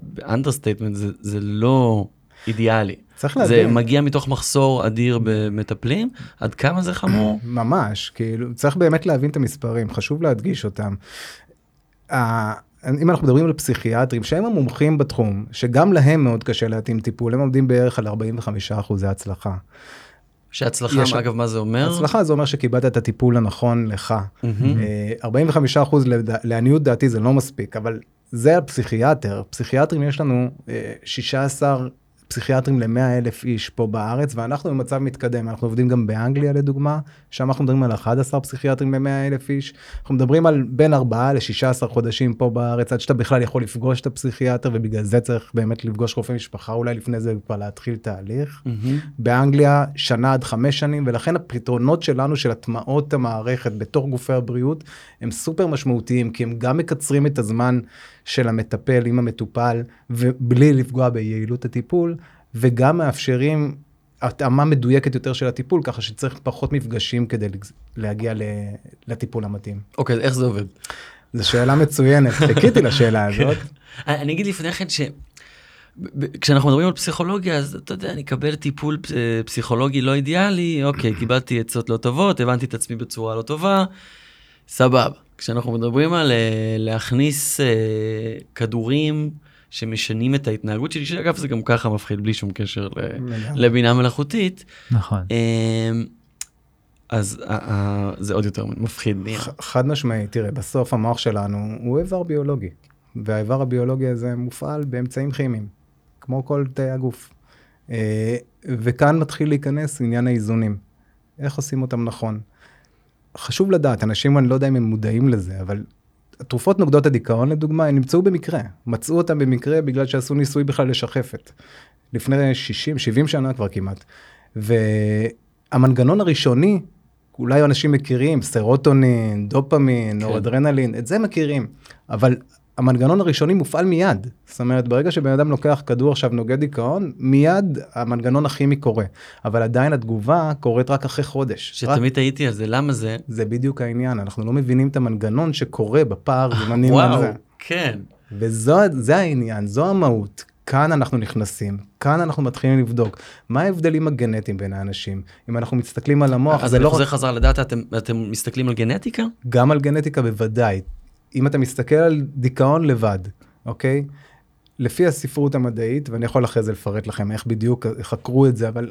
באנדרסטייטמנט, זה לא אידיאלי. צריך להבין. זה מגיע מתוך מחסור אדיר במטפלים, עד כמה זה חמור? ממש, כאילו, צריך באמת להבין את המספרים, חשוב להדגיש אותם. אם אנחנו מדברים על פסיכיאטרים, שהם המומחים בתחום, שגם להם מאוד קשה להתאים טיפול, הם עומדים בערך על 45% הצלחה. שהצלחה, אגב, מה זה אומר? הצלחה זה אומר שקיבלת את הטיפול הנכון לך. 45% לעניות דעתי זה לא מספיק, אבל זה הפסיכיאטר. פסיכיאטרים יש לנו 16 פסיכיאטרים ל100,000 איש פה בארץ, ואנחנו במצב מתקדם, אנחנו עובדים גם באנגליה לדוגמה, שם אנחנו מדברים על 11 פסיכיאטרים ל100,000 איש, אנחנו מדברים על בין 4 ל-16 חודשים פה בארץ, עד שאתה בכלל יכול לפגוש את הפסיכיאטר, ובגלל זה צריך באמת לפגוש רופא משפחה, אולי לפני זה כבר להתחיל תהליך. באנגליה 1 עד 5 שנים, ולכן הפתרונות שלנו של התמאות המערכת בתוך גופי הבריאות, הם סופר משמעותיים, כי הם גם מקצרים את הזמן של המטפל עם המטופל, ובלי לפגוע ביעילות הטיפול, וגם מאפשרים התאמה מדויקת יותר של הטיפול, ככה שצריך פחות מפגשים כדי להגיע לטיפול המתאים. אוקיי, איך זה עובד? זו שאלה מצוינת, חיכיתי לשאלה הזאת. אני אגיד לפני כן ש... כשאנחנו מדברים על פסיכולוגיה, אז אתה יודע, אני אקבל טיפול פסיכולוגי לא אידיאלי, אוקיי, קיבלתי עצות לא טובות, הבנתי את עצמי בצורה לא טובה, סבב. כשאנחנו מדברים על להכניס כדורים שמשנים את ההתנהגות שלי, שאגב זה גם ככה מפחיד בלי שום קשר לבינה מלאכותית. נכון. אז זה עוד יותר מפחיד. חד משמעי, תראה, בסוף המוח שלנו הוא איבר ביולוגי, והאיבר הביולוגי הזה מופעל באמצעים כימיים, כמו כל תאי הגוף. וכאן מתחיל להיכנס עניין האיזונים. איך עושים אותם נכון? חשוב לדעת, אנשים אני לא יודע אם הם מודעים לזה, אבל תרופות נוגדות הדיכאון, לדוגמה, הן נמצאו במקרה. מצאו אותן במקרה בגלל שעשו ניסוי בכלל לשחפת. לפני 60-70 שנה כבר כמעט. והמנגנון הראשוני, אולי אנשים מכירים, סרוטונין, דופמין, כן. או אדרנלין, את זה מכירים. אבל המנגנון הראשוני מופעל מיד. זאת אומרת, ברגע שבן אדם לוקח כדור עכשיו נוגד דיכאון, מיד המנגנון הכימי קורה. אבל עדיין התגובה קורית רק אחרי חודש. שתמיד הייתי על זה, למה זה? זה בדיוק העניין. אנחנו לא מבינים את המנגנון שקורה בפער זמנים. וואו, כן. וזה העניין, זו המהות. כאן אנחנו נכנסים, כאן אנחנו מתחילים לבדוק. מה ההבדלים הגנטיים בין האנשים? אם אנחנו מסתכלים על המוח... אז אני חוזר חזר לדעת, אתם מסתכלים על גנטיקה? גם על גנטיקה בוודאי. אם אתה מסתכל על דיכאון לבד, אוקיי? לפי הספרות המדעית, ואני יכול אחרי זה לפרט לכם איך בדיוק חקרו את זה, אבל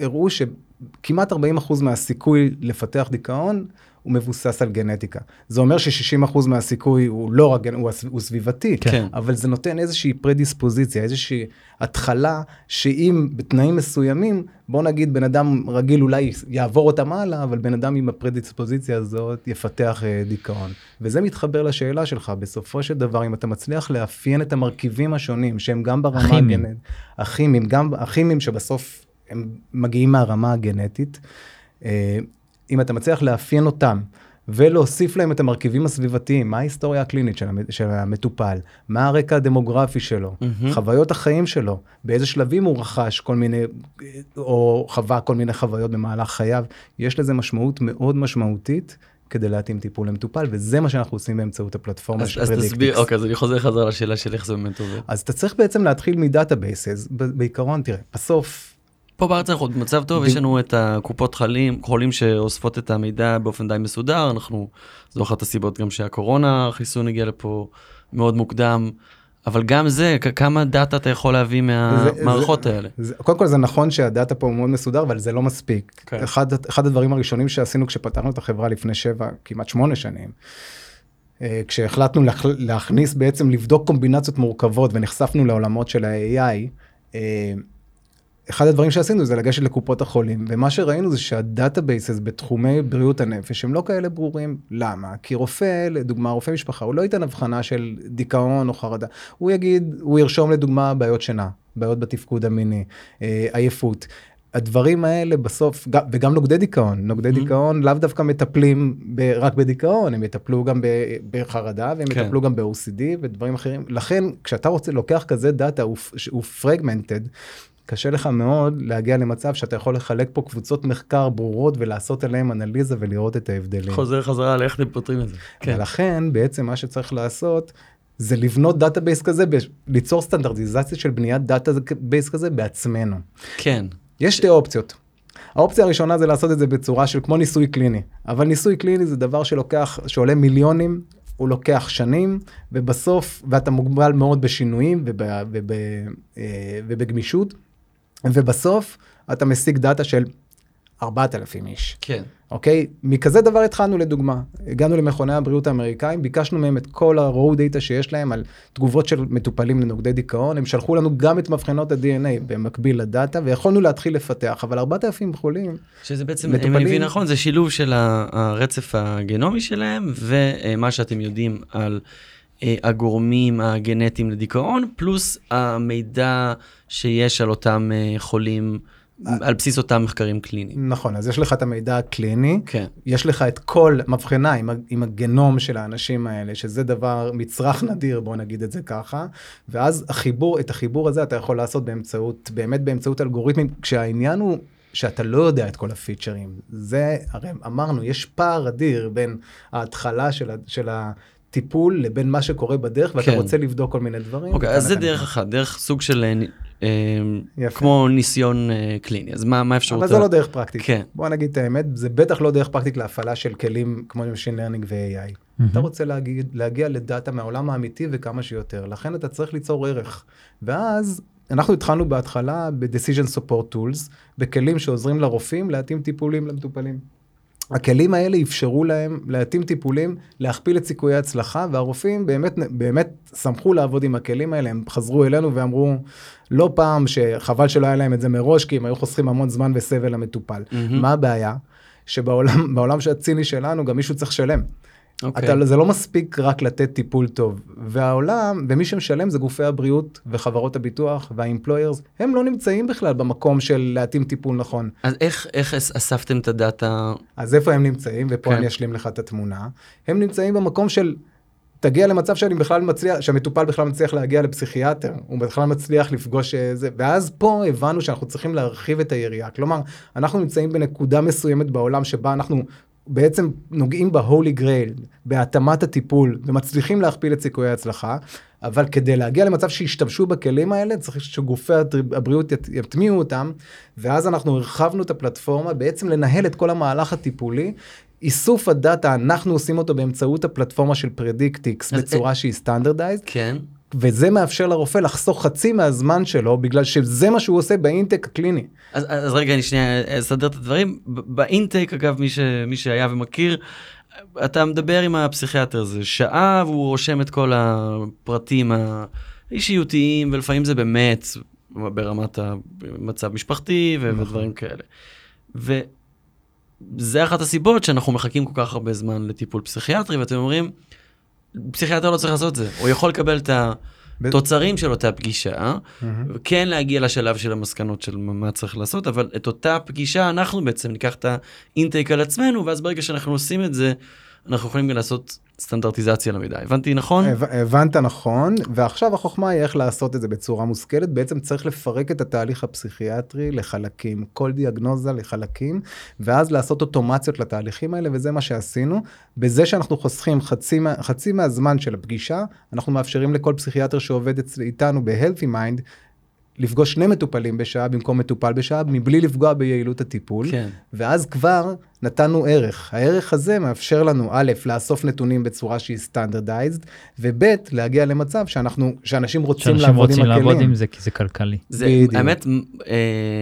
הראו שכמעט 40% מהסיכוי לפתח דיכאון, הוא מבוסס על גנטיקה. זה אומר ש-60% מהסיכוי הוא לא רק, הוא סביבתי, כן. אבל זה נותן איזושהי פרדיספוזיציה, איזושהי התחלה, שאם בתנאים מסוימים, בוא נגיד בן אדם רגיל אולי יעבור אותם הלאה, אבל בן אדם עם הפרדיספוזיציה הזאת יפתח דיכאון. וזה מתחבר לשאלה שלך, בסופו של דבר, אם אתה מצליח לאפיין את המרכיבים השונים, שהם גם ברמה הגנטית, הכימים, גם הכימים שבסוף הם מגיעים מהרמה הגנטית, אם אתה מצליח לאפיין אותם, ולהוסיף להם את המרכיבים הסביבתיים, מה ההיסטוריה הקלינית של המטופל, מה הרקע הדמוגרפי שלו, חוויות החיים שלו, באיזה שלבים הוא רכש כל מיני, או חווה כל מיני חוויות במהלך חייו, יש לזה משמעות מאוד משמעותית, כדי להתאים טיפול למטופל, וזה מה שאנחנו עושים באמצעות הפלטפורמה של Predictix. אז תסביר, אוקיי, אז אני חוזר לשאלה של איך זה באמת עובד. אז אתה צריך בעצם להתחיל מדאטאבייסס, בעיקרון, תראה, בסוף, פה בארץ אנחנו במצב טוב, יש לנו את הקופות חולים שאוספות את המידע באופן די מסודר, אנחנו, זו אחת הסיבות גם שהקורונה, החיסון הגיע לפה מאוד מוקדם, אבל גם זה, כמה דאטה אתה יכול להביא מהמערכות האלה? קודם כל זה נכון שהדאטה פה מאוד מסודר, אבל זה לא מספיק. אחד הדברים הראשונים שעשינו כשפתחנו את החברה לפני 7, כמעט 8 שנים, כשהחלטנו להכניס בעצם לבדוק קומבינציות מורכבות, ונחשפנו לעולמות של ה-AI, אחד הדברים שעשינו זה לגשת לקופות החולים, ומה שראינו זה שהדאטאבייסס בתחומי בריאות הנפש הם לא כאלה ברורים. למה? כי רופא, לדוגמה, רופא משפחה, הוא לא ייתן הבחנה של דיכאון או חרדה. הוא יגיד, הוא ירשום לדוגמה בעיות שינה, בעיות בתפקוד המיני, עייפות. הדברים האלה בסוף, וגם נוגדי דיכאון, נוגדי דיכאון לאו דווקא מטפלים רק בדיכאון, הם יטפלו גם בחרדה, והם יטפלו גם ב-OCD ודברים אחרים. לכן, כשאתה רוצה לוקח כזה דאטה, הוא פרגמנטד, קשה לך מאוד להגיע למצב שאתה יכול לחלק פה קבוצות מחקר ברורות ולעשות עליהם אנליזה ולראות את ההבדלים. חוזר חזרה על איך נפותרים את זה. ולכן בעצם מה שצריך לעשות זה לבנות דאטאבייס כזה, ליצור סטנדרטיזציה של בניית דאטאבייס כזה בעצמנו. כן. יש שתי אופציות. האופציה הראשונה זה לעשות את זה בצורה של כמו ניסוי קליני. אבל ניסוי קליני זה דבר שעולה מיליונים, הוא לוקח שנים, ובסוף, ואתה מוגבל מאוד בשינויים ובגמישות. ובסוף אתה משיג דאטה של 4,000 איש. כן. אוקיי? מכזה דבר התחלנו לדוגמה. הגענו למכוני הבריאות האמריקאים, ביקשנו מהם את כל ה-raw data שיש להם על תגובות של מטופלים לנוגדי דיכאון, הם שלחו לנו גם את מבחנות ה-DNA במקביל לדאטה, ויכולנו להתחיל לפתח, אבל 4,000 חולים... שזה בעצם, מטופלים, אם אני מבין נכון, זה שילוב של הרצף הגנומי שלהם, ומה שאתם יודעים על... הגורמים הגנטיים לדיכאון, פלוס המידע שיש על אותם חולים, על בסיס אותם מחקרים קליניים. נכון, אז יש לך את המידע הקליני, יש לך את כל מבחנה עם הגנום של האנשים האלה, שזה דבר מצרך נדיר, בוא נגיד את זה ככה, ואז את החיבור הזה אתה יכול לעשות באמצעות, באמת באמצעות אלגוריתמים, כשהעניין הוא, שאתה לא יודע את כל הפיצ'רים. זה, הרי אמרנו, יש פער אדיר בין ההתחלה של טיפול לבין מה שקורה בדרך, ואתה רוצה לבדוק כל מיני דברים. אוקיי, אז זה דרך אחת, דרך סוג של כמו ניסיון קליני. אז מה אפשרות? אבל זה לא דרך פרקטית. בוא נגיד את האמת, זה בטח לא דרך פרקטית להפעלה של כלים כמו Machine Learning ו-AI. אתה רוצה להגיע לדאטה מהעולם האמיתי וכמה שיותר, לכן אתה צריך ליצור ערך. ואז אנחנו התחלנו בהתחלה ב-Decision Support Tools, בכלים שעוזרים לרופאים להתאים טיפולים למטופלים. הכלים האלה אפשרו להם להתאים טיפולים, להכפיל את סיכויי הצלחה, והרופאים באמת שמחו לעבוד עם הכלים האלה, הם חזרו אלינו ואמרו, לא פעם שחבל שלא היה להם את זה מראש, כי הם היו חוסכים המון זמן וסבל למטופל. מה הבעיה? שבעולם הציני שלנו גם מישהו צריך שלם. זה לא מספיק רק לתת טיפול טוב. והעולם, ומי שמשלם זה גופי הבריאות וחברות הביטוח והאמפלוירס, הם לא נמצאים בכלל במקום של להתאים טיפול נכון. אז איך אספתם את הדאטה? אז איפה הם נמצאים? ופה אני אשלים לך את התמונה. הם נמצאים במקום של תגיע למצב שהמטופל בכלל מצליח להגיע לפסיכיאטר, הוא בכלל מצליח לפגוש זה, ואז פה הבנו שאנחנו צריכים להרחיב את היריעה. כלומר, אנחנו נמצאים בנקודה מסוימת בעולם שבה אנחנו בעצם נוגעים בהולי גרייל, בהתאמת הטיפול, ומצליחים להכפיל את סיכויי ההצלחה, אבל כדי להגיע למצב שישתמשו בכלים האלה, צריך שגופי הבריאות יטמיעו אותם, ואז אנחנו הרחבנו את הפלטפורמה, בעצם לנהל את כל המהלך הטיפולי, איסוף הדאטה, אנחנו עושים אותו באמצעות הפלטפורמה של Predictix, בצורה שהיא סטנדרדייז, כן. וזה מאפשר לרופא לחסוך חצי מהזמן שלו, בגלל שזה מה שהוא עושה באינטק הקליני. אז רגע, אני שנייה אסדר את הדברים. באינטק, אגב, מי שהיה ומכיר, אתה מדבר עם הפסיכיאטר, זה שעה, והוא רושם את כל הפרטים האישיותיים, ולפעמים זה באמת ברמת המצב משפחתי ודברים כאלה. וזה אחת הסיבות שאנחנו מחכים כל כך הרבה זמן לטיפול פסיכיאטרי, ואתם אומרים, פסיכיאטר לא צריך לעשות זה, הוא יכול לקבל את התוצרים של אותה פגישה, כן להגיע לשלב של המסקנות של מה צריך לעשות, אבל את אותה פגישה אנחנו בעצם ניקח את האינטייק על עצמנו, ואז ברגע שאנחנו עושים את זה, אנחנו יכולים גם לעשות סטנדרטיזציה למידע. הבנתי נכון? הבנת נכון, ועכשיו החוכמה היא איך לעשות את זה בצורה מושכלת. בעצם צריך לפרק את התהליך הפסיכיאטרי לחלקים, כל דיאגנוזה לחלקים, ואז לעשות אוטומציות לתהליכים האלה, וזה מה שעשינו. בזה שאנחנו חוסכים חצי מהזמן של הפגישה, אנחנו מאפשרים לכל פסיכיאטר שעובד איתנו ב-Healthy Mind, לפגוש 2 מטופלים בשעה במקום מטופל בשעה, מבלי לפגוע ביעילות הטיפול, כן. ואז כבר נתנו ערך. הערך הזה מאפשר לנו, א', לאסוף נתונים בצורה שהיא סטנדרדייזד, וב', להגיע למצב שאנשים רוצים לעבוד עם זה, כי זה כלכלי. האמת,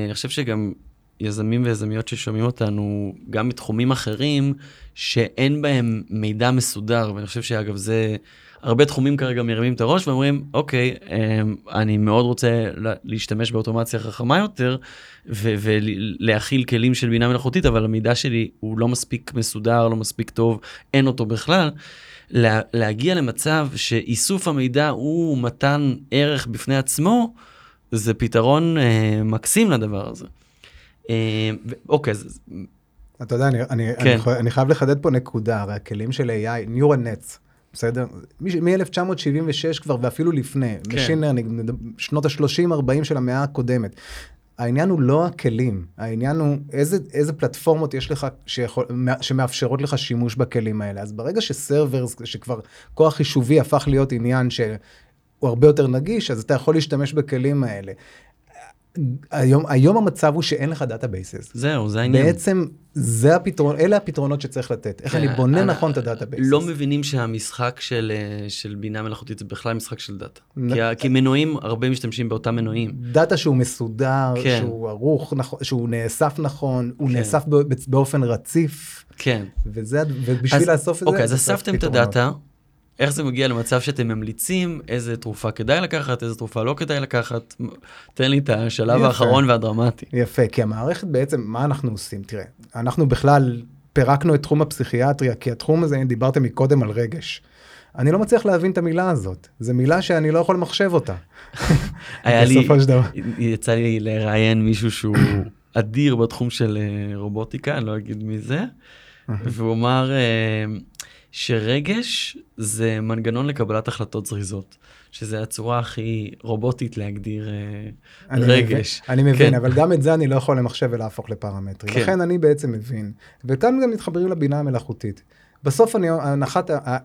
אני חושב שגם יזמים ויזמיות ששומעים אותנו, גם בתחומים אחרים, שאין בהם מידע מסודר, ואני חושב שאגב זה הרבה תחומים כרגע מרמים את הראש ואומרים, אוקיי, אני מאוד רוצה להשתמש באוטומציה חכמה יותר, ולהכיל כלים של בינה מלאכותית, אבל המידע שלי הוא לא מספיק מסודר, לא מספיק טוב, אין אותו בכלל. להגיע למצב שאיסוף המידע הוא מתן ערך בפני עצמו, זה פתרון מקסים לדבר הזה. אוקיי, אז אתה יודע, אני חייב לחדד פה נקודה, הרי הכלים של AI, Neural Nets, בסדר? מ-1976 כבר, ואפילו לפני, Machine Learning, שנות ה-30-40 של המאה הקודמת. העניין הוא לא הכלים, העניין הוא איזה פלטפורמות יש לך שמאפשרות לך שימוש בכלים האלה. אז ברגע שסרברס, שכבר כוח חישובי הפך להיות עניין שהוא הרבה יותר נגיש, אז אתה יכול להשתמש בכלים האלה. היום המצב הוא שאין לך דאטאבייסס. זהו, זה העניין. בעצם זה הפתרון, אלה הפתרונות שצריך לתת. איך אני בונה נכון את הדאטאבייסס. לא מבינים שהמשחק של בינה מלאכותית זה בכלל משחק של דאטה. כי מנועים, הרבה משתמשים באותם מנועים. דאטה שהוא מסודר, שהוא ערוך, שהוא נאסף נכון, הוא נאסף באופן רציף. כן. ובשביל לאסוף את זה. אוקיי, אז אספתם את הדאטה, איך זה מגיע למצב שאתם ממליצים, איזה תרופה כדאי לקחת, איזה תרופה לא כדאי לקחת, תן לי את השלב האחרון והדרמטי. יפה, כי המערכת בעצם, מה אנחנו עושים? תראה, אנחנו בכלל פירקנו את תחום הפסיכיאטריה, כי התחום הזה, דיברתם מקודם על רגש. אני לא מצליח להבין את המילה הזאת. זו מילה שאני לא יכול למחשב אותה. יצא לי לראיין מישהו שהוא אדיר בתחום של רובוטיקה, אני לא אגיד מי זה, והוא אמר שרגש זה מנגנון לקבלת החלטות זריזות, שזה הצורה הכי רובוטית להגדיר רגש. אני מבין, אבל גם את זה אני לא יכול למחשב ולהפוך לפרמטרי. לכן אני בעצם מבין. וכאן גם מתחברים לבינה המלאכותית. בסוף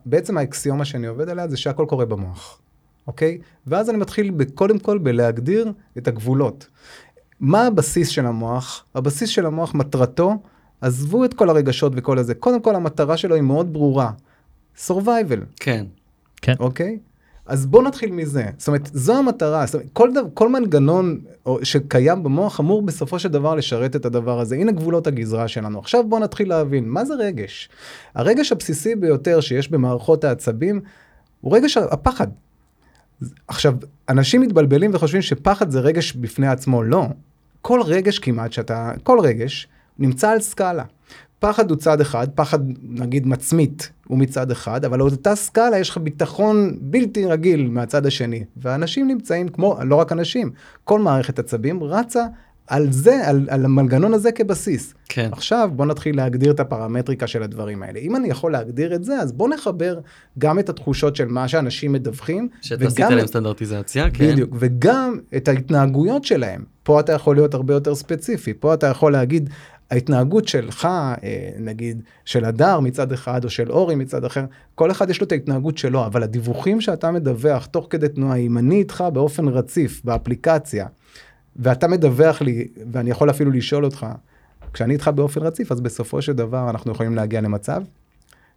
בעצם האקסיומה שאני עובד עליה זה שהכל קורה במוח. אוקיי? ואז אני מתחיל קודם כל בלהגדיר את הגבולות. מה הבסיס של המוח? הבסיס של המוח מטרתו, עזבו את כל הרגשות וכל הזה. קודם כל, המטרה שלו היא מאוד ברורה. Survival. כן. כן. אוקיי? אז בואו נתחיל מזה. זאת אומרת, זו המטרה. זאת אומרת, כל מנגנון שקיים במוח אמור בסופו של דבר לשרת את הדבר הזה. הנה גבולות הגזרה שלנו. עכשיו בואו נתחיל להבין. מה זה רגש? הרגש הבסיסי ביותר שיש במערכות העצבים הוא רגש הפחד. עכשיו, אנשים מתבלבלים וחושבים שפחד זה רגש בפני עצמו. לא. כל רגש כמעט שאתה, כל רגש נמצא על סקאלה. פחד הוא צד אחד, פחד נגיד מצמית הוא מצד אחד, אבל לאותה סקאלה יש לך ביטחון בלתי רגיל מהצד השני, והאנשים נמצאים כמו, לא רק אנשים, כל מערכת עצבים רצה על זה, על המנגנון הזה כבסיס. כן. עכשיו בוא נתחיל להגדיר את הפרמטריקה של הדברים האלה. אם אני יכול להגדיר את זה, אז בוא נחבר גם את התחושות של מה שאנשים מדווחים. שתעשית עליהם סטנדרטיזציה, כן. בדיוק, וגם את ההתנהגויות שלהם. פה אתה יכול להיות הרבה יותר ספציפי, פה אתה יכול להגיד, ההתנהגות שלך, נגיד, של הדר מצד אחד, או של אורי מצד אחר, כל אחד יש לו את ההתנהגות שלו, אבל הדיווחים שאתה מדווח, תוך כדי תנועה, אם אני איתך באופן רציף, באפליקציה, ואתה מדווח לי, ואני יכול אפילו לשאול אותך, כשאני איתך באופן רציף, אז בסופו של דבר אנחנו יכולים להגיע למצב,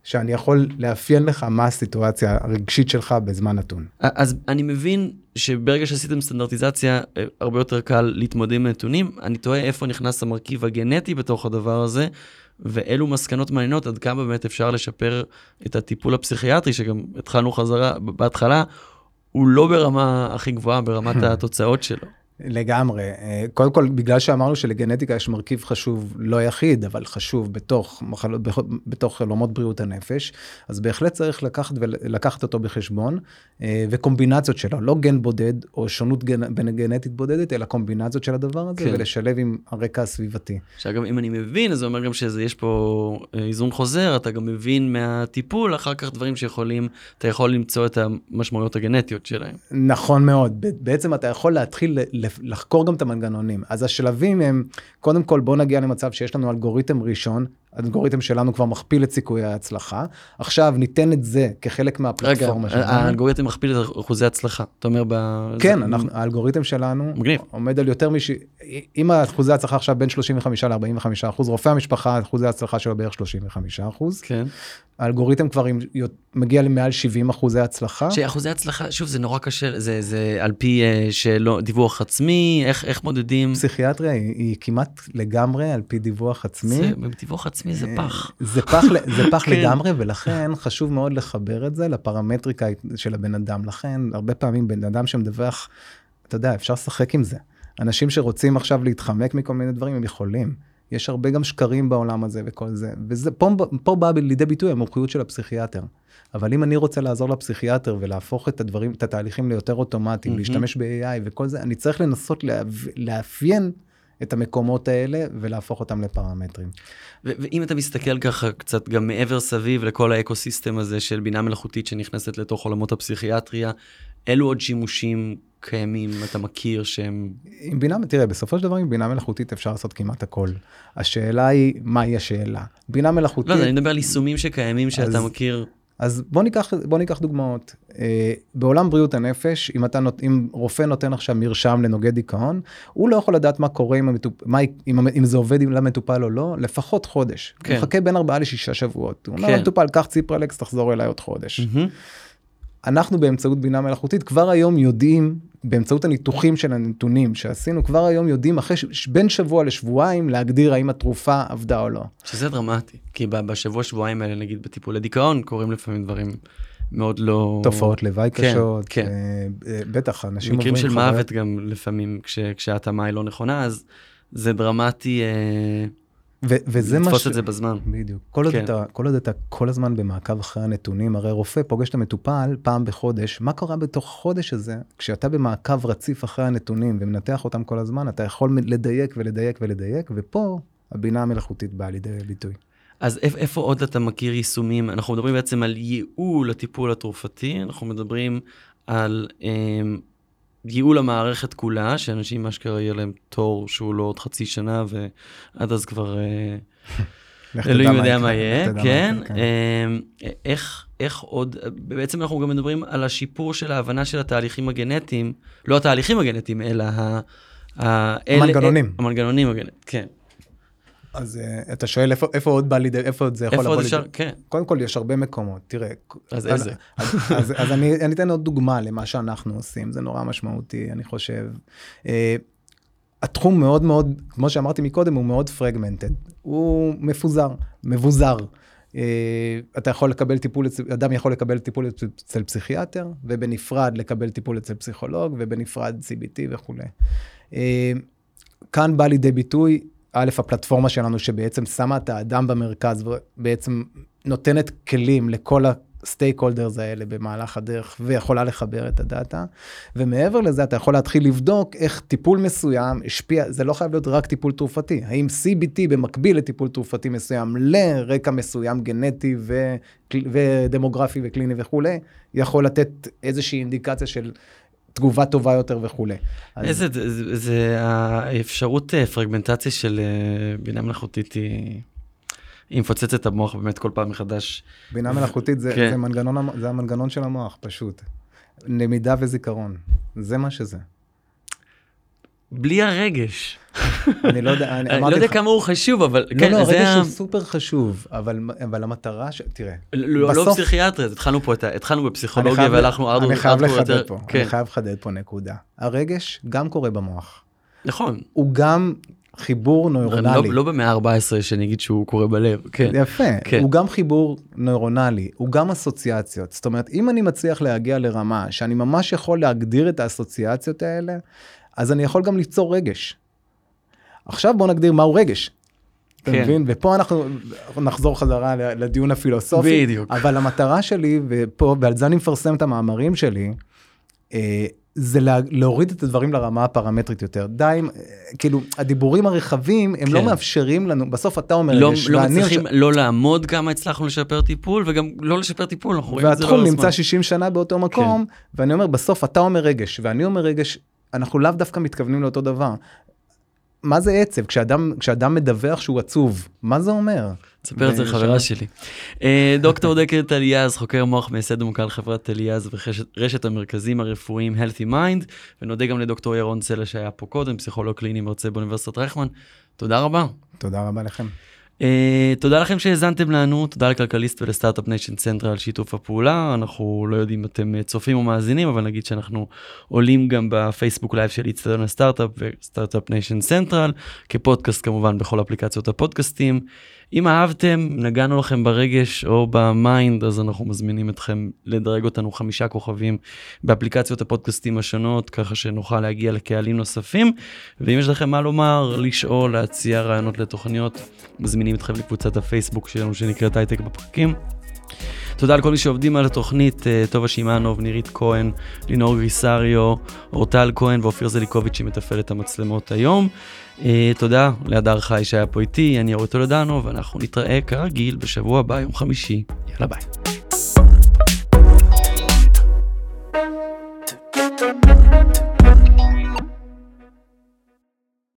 שאני יכול לאפיין לך מה הסיטואציה הרגשית שלך בזמן נתון. אז אני מבין שברגע שעשיתם סטנדרטיזציה, הרבה יותר קל להתמודד עם נתונים. אני תוהה איפה נכנס המרכיב הגנטי בתוך הדבר הזה, ואילו מסקנות מעניינות עד כמה באמת אפשר לשפר את הטיפול הפסיכיאטרי, שגם התחלנו חזרה בהתחלה, הוא לא ברמה הכי גבוהה, ברמת התוצאות שלו. לגמרי. קודם כל, בגלל שאמרנו שלגנטיקה יש מרכיב חשוב, לא יחיד, אבל חשוב בתוך חלומות בריאות הנפש, אז בהחלט צריך לקחת אותו בחשבון, וקומבינציות שלו, לא גן בודד או שונות גנטית בודדת, אלא קומבינציות של הדבר הזה, ולשלב עם הרקע הסביבתי. שגם אם אני מבין, אז זה אומר גם שיש פה איזון חוזר, אתה גם מבין מהטיפול, אחר כך דברים שיכולים, אתה יכול למצוא את המשמעויות הגנטיות שלהם. נכון מאוד. בעצם אתה יכול להתחיל לחקור גם את המנגנונים. אז השלבים הם, קודם כל בואו נגיע למצב שיש לנו אלגוריתם ראשון, האלגוריתם שלנו כבר מכפיל את סיכוי ההצלחה, עכשיו ניתן את זה כחלק מהפלטפורמה שלנו. רגע, האלגוריתם מכפיל את אחוזי הצלחה, אתה אומר כן, האלגוריתם שלנו עומד על יותר אם האחוזי ההצלחה עכשיו בין 35% ל-45%, רופא המשפחה, אחוזי ההצלחה שלו בערך 35%. כן. האלגוריתם כבר מגיע למעל 70% הצלחה. שאחוזי הצלחה, שוב, זה נורא קשה, זה על פי דיווח עצמי, איך מודדים? פסיכיאטריה היא כמעט לגמרי על פי דיווח עצמי. דיווח עצמי זה פח. זה פח לגמרי, ולכן חשוב מאוד לחבר את זה לפרמטריקה של הבן אדם. לכן, הרבה פעמים בן אדם שמדווח, אתה יודע, אפשר לשחק עם זה. אנשים שרוצים עכשיו להתחמק מכל מיני דברים, הם יכולים. יש הרבה גם שקרים בעולם הזה וכל זה, ופה בא לידי ביטוי המומחיות של הפסיכיאטר. אבל אם אני רוצה לעזור לפסיכיאטר ולהפוך את הדברים, את התהליכים ליותר אוטומטיים, להשתמש ב-AI וכל זה, אני צריך לנסות לאפיין את המקומות האלה ולהפוך אותם לפרמטרים. ואם אתה מסתכל ככה קצת גם מעבר סביב לכל האקוסיסטם הזה של בינה מלאכותית שנכנסת לתוך עולמות הפסיכיאטריה, אלו עוד שימושים קיימים, אתה מכיר שהם... תראה, בסופו של דבר, עם בינה מלאכותית אפשר לעשות כמעט הכל. השאלה היא, מהי השאלה? בינה מלאכותית... לא, אני מדבר על יישומים שקיימים שאתה מכיר... אז בוא ניקח דוגמאות. בעולם בריאות הנפש, אם רופא נותן עכשיו מרשם לנוגד דיכאון, הוא לא יכול לדעת מה קורה אם זה עובד למטופל או לא, לפחות חודש. הוא מחכה בין 4 ל-6 שבועות. הוא אומר, מטופל, קח ציפרלקס, תחזור אליי עוד חודש. אנחנו באמצעות בינה מלאכותית כבר היום יודעים, באמצעות הניתוחים של הנתונים שעשינו, כבר היום יודעים אחרי בין שבוע לשבועיים להגדיר האם התרופה עבדה או לא. שזה דרמטי, כי בשבוע-שבועיים האלה, נגיד בטיפולי דיכאון, קוראים לפעמים דברים מאוד לא... תופעות לוואי קשות. כן, כן. בטח, אנשים עוברים... מקרים של מוות גם לפעמים, כשהתאמה היא לא נכונה, אז זה דרמטי... לתפוס את זה בזמן. בדיוק. כל עוד אתה כל הזמן במעקב אחרי הנתונים, הרי רופא פוגש את המטופל פעם בחודש, מה קורה בתוך חודש הזה? כשאתה במעקב רציף אחרי הנתונים ומנתח אותם כל הזמן, אתה יכול לדייק ולדייק ולדייק, ופה הבינה המלאכותית באה לידי ביטוי. אז איפה עוד אתה מכיר יישומים? אנחנו מדברים בעצם על ייעול הטיפול התרופתי, אנחנו מדברים על ייעול המערכת כולה, שאנשים מה שקרה יהיה להם תור שהוא לא עוד חצי שנה, ועד אז כבר אלוהים יודע מה יהיה, כן? איך עוד, בעצם אנחנו גם מדברים על השיפור של ההבנה של התהליכים הגנטיים, לא התהליכים הגנטיים, אלא המנגנונים. המנגנונים הגנטיים, כן. אז אתה שואל איפה עוד בא לידי, איפה עוד זה יכול לבוא לידי? כן. קודם כל, יש הרבה מקומות, תראה. אז איזה? אז אני אתן עוד דוגמה למה שאנחנו עושים, זה נורא משמעותי, אני חושב. התחום מאוד מאוד, כמו שאמרתי מקודם, הוא מאוד פרגמנטד. הוא מבוזר. אדם יכול לקבל טיפול אצל פסיכיאטר, ובנפרד לקבל טיפול אצל פסיכולוג, ובנפרד CBT וכו'. כאן בא לידי ביטוי, א', הפלטפורמה שלנו שבעצם שמה את האדם במרכז, ובעצם נותנת כלים לכל הסטייק הולדרס האלה במהלך הדרך, ויכולה לחבר את הדאטה, ומעבר לזה אתה יכול להתחיל לבדוק איך טיפול מסוים השפיע, זה לא חייב להיות רק טיפול תרופתי, האם CBT במקביל לטיפול תרופתי מסוים, לרקע מסוים גנטי ודמוגרפי וקליני וכו', יכול לתת איזושהי אינדיקציה של תגובה טובה יותר וכו'. איזה, זה האפשרות פרגמנטציה של בינה מלאכותית היא... היא מפוצצת את המוח באמת כל פעם מחדש. בינה מלאכותית זה, כן. זה המנגנון של המוח, פשוט. למידה וזיכרון. זה מה שזה. בלי הרגש. אני לא יודע, אני אמרתי לך. לא יודע כמה הוא חשוב, אבל... לא, כן, לא, הרגש הוא סופר חשוב, אבל המטרה ש... תראה. לא, בסוף... לא פסיכיאטרית, התחלנו בפסיכולוגיה והלכנו עד... אני חייב לחדד פה, כן. אני חייב לחדד פה נקודה. הרגש גם קורה במוח. נכון. הוא גם... חיבור נוירונלי. לא ב-114 שנגיד שהוא קורה בלב. יפה. הוא גם חיבור נוירונלי, הוא גם אסוציאציות. זאת אומרת, אם אני מצליח להגיע לרמה שאני ממש יכול להגדיר את האסוציאציות האלה, אז אני יכול גם ליצור רגש. עכשיו בואו נגדיר מהו רגש. אתה מבין? ופה אנחנו נחזור חזרה לדיון הפילוסופי. בדיוק. אבל המטרה שלי, ופה, ועל זה אני מפרסם את המאמרים שלי, זה להוריד את הדברים לרמה הפרמטרית יותר. די, כאילו, הדיבורים הרחבים, הם לא מאפשרים לנו, בסוף אתה אומר... לא מצליחים לא לעמוד כמה הצלחנו לשפר טיפול, וגם לא לשפר טיפול, אנחנו רואים את זה לא הזמן. והתחום נמצא 60 שנה באותו מקום, ואני אומר, בסוף אתה אומר רגש, ואני אומר רגש, אנחנו לאו דווקא מתכוונים לאותו דבר. מה זה עצב? כשאדם מדווח שהוא עצוב, מה זה אומר? תספר את זה לחברה שלי. ד"ר דקל טליאז, חוקר מוח מייסד ומנכ"ל חברת טליאז ורשת המרכזים הרפואיים Healthy Mind, ונודה גם לד"ר ירון סלע שהיה פה קודם, פסיכולוג קליני מרצה באוניברסיטת רייכמן. תודה רבה. תודה רבה לכם. תודה לכם שהזנתם לנו, תודה לכלכליסט ולסטארט-אפ ניישון סנטרל על שיתוף הפעולה. אנחנו לא יודעים אם אתם צופים או מאזינים, אבל נגיד שאנחנו עולים גם בפייסבוק לייב של איצטדיון הסטארט-אפ וסטארט-אפ ניישון סנטרל, כפודקאסט כמובן בכל אפליקציות הפודקאסטים. אם אהבתם, נגענו לכם ברגש או במיינד, אז אנחנו מזמינים אתכם לדרג אותנו 5 כוכבים באפליקציות הפודקאסטים השונות, ככה שנוכל להגיע לקהלים נוספים, ואם יש לכם מה לומר, לשאול, להציע רעיונות לתוכניות, מזמינים אתכם לקבוצת הפייסבוק שלנו שנקראת הייטק בפרקים. תודה לכל מי שעובדים על התוכנית, טובה שימאנוב, נירית כהן, לינור גריסריו, אורטל כהן ואופיר זליקוביץ' שמתפעל את המצלמות היום. תודה להדר חי שהיה פה איתי, אני ירון סלע, ואנחנו נתראה כרגיל בשבוע הבא, יום חמישי. יאללה ביי.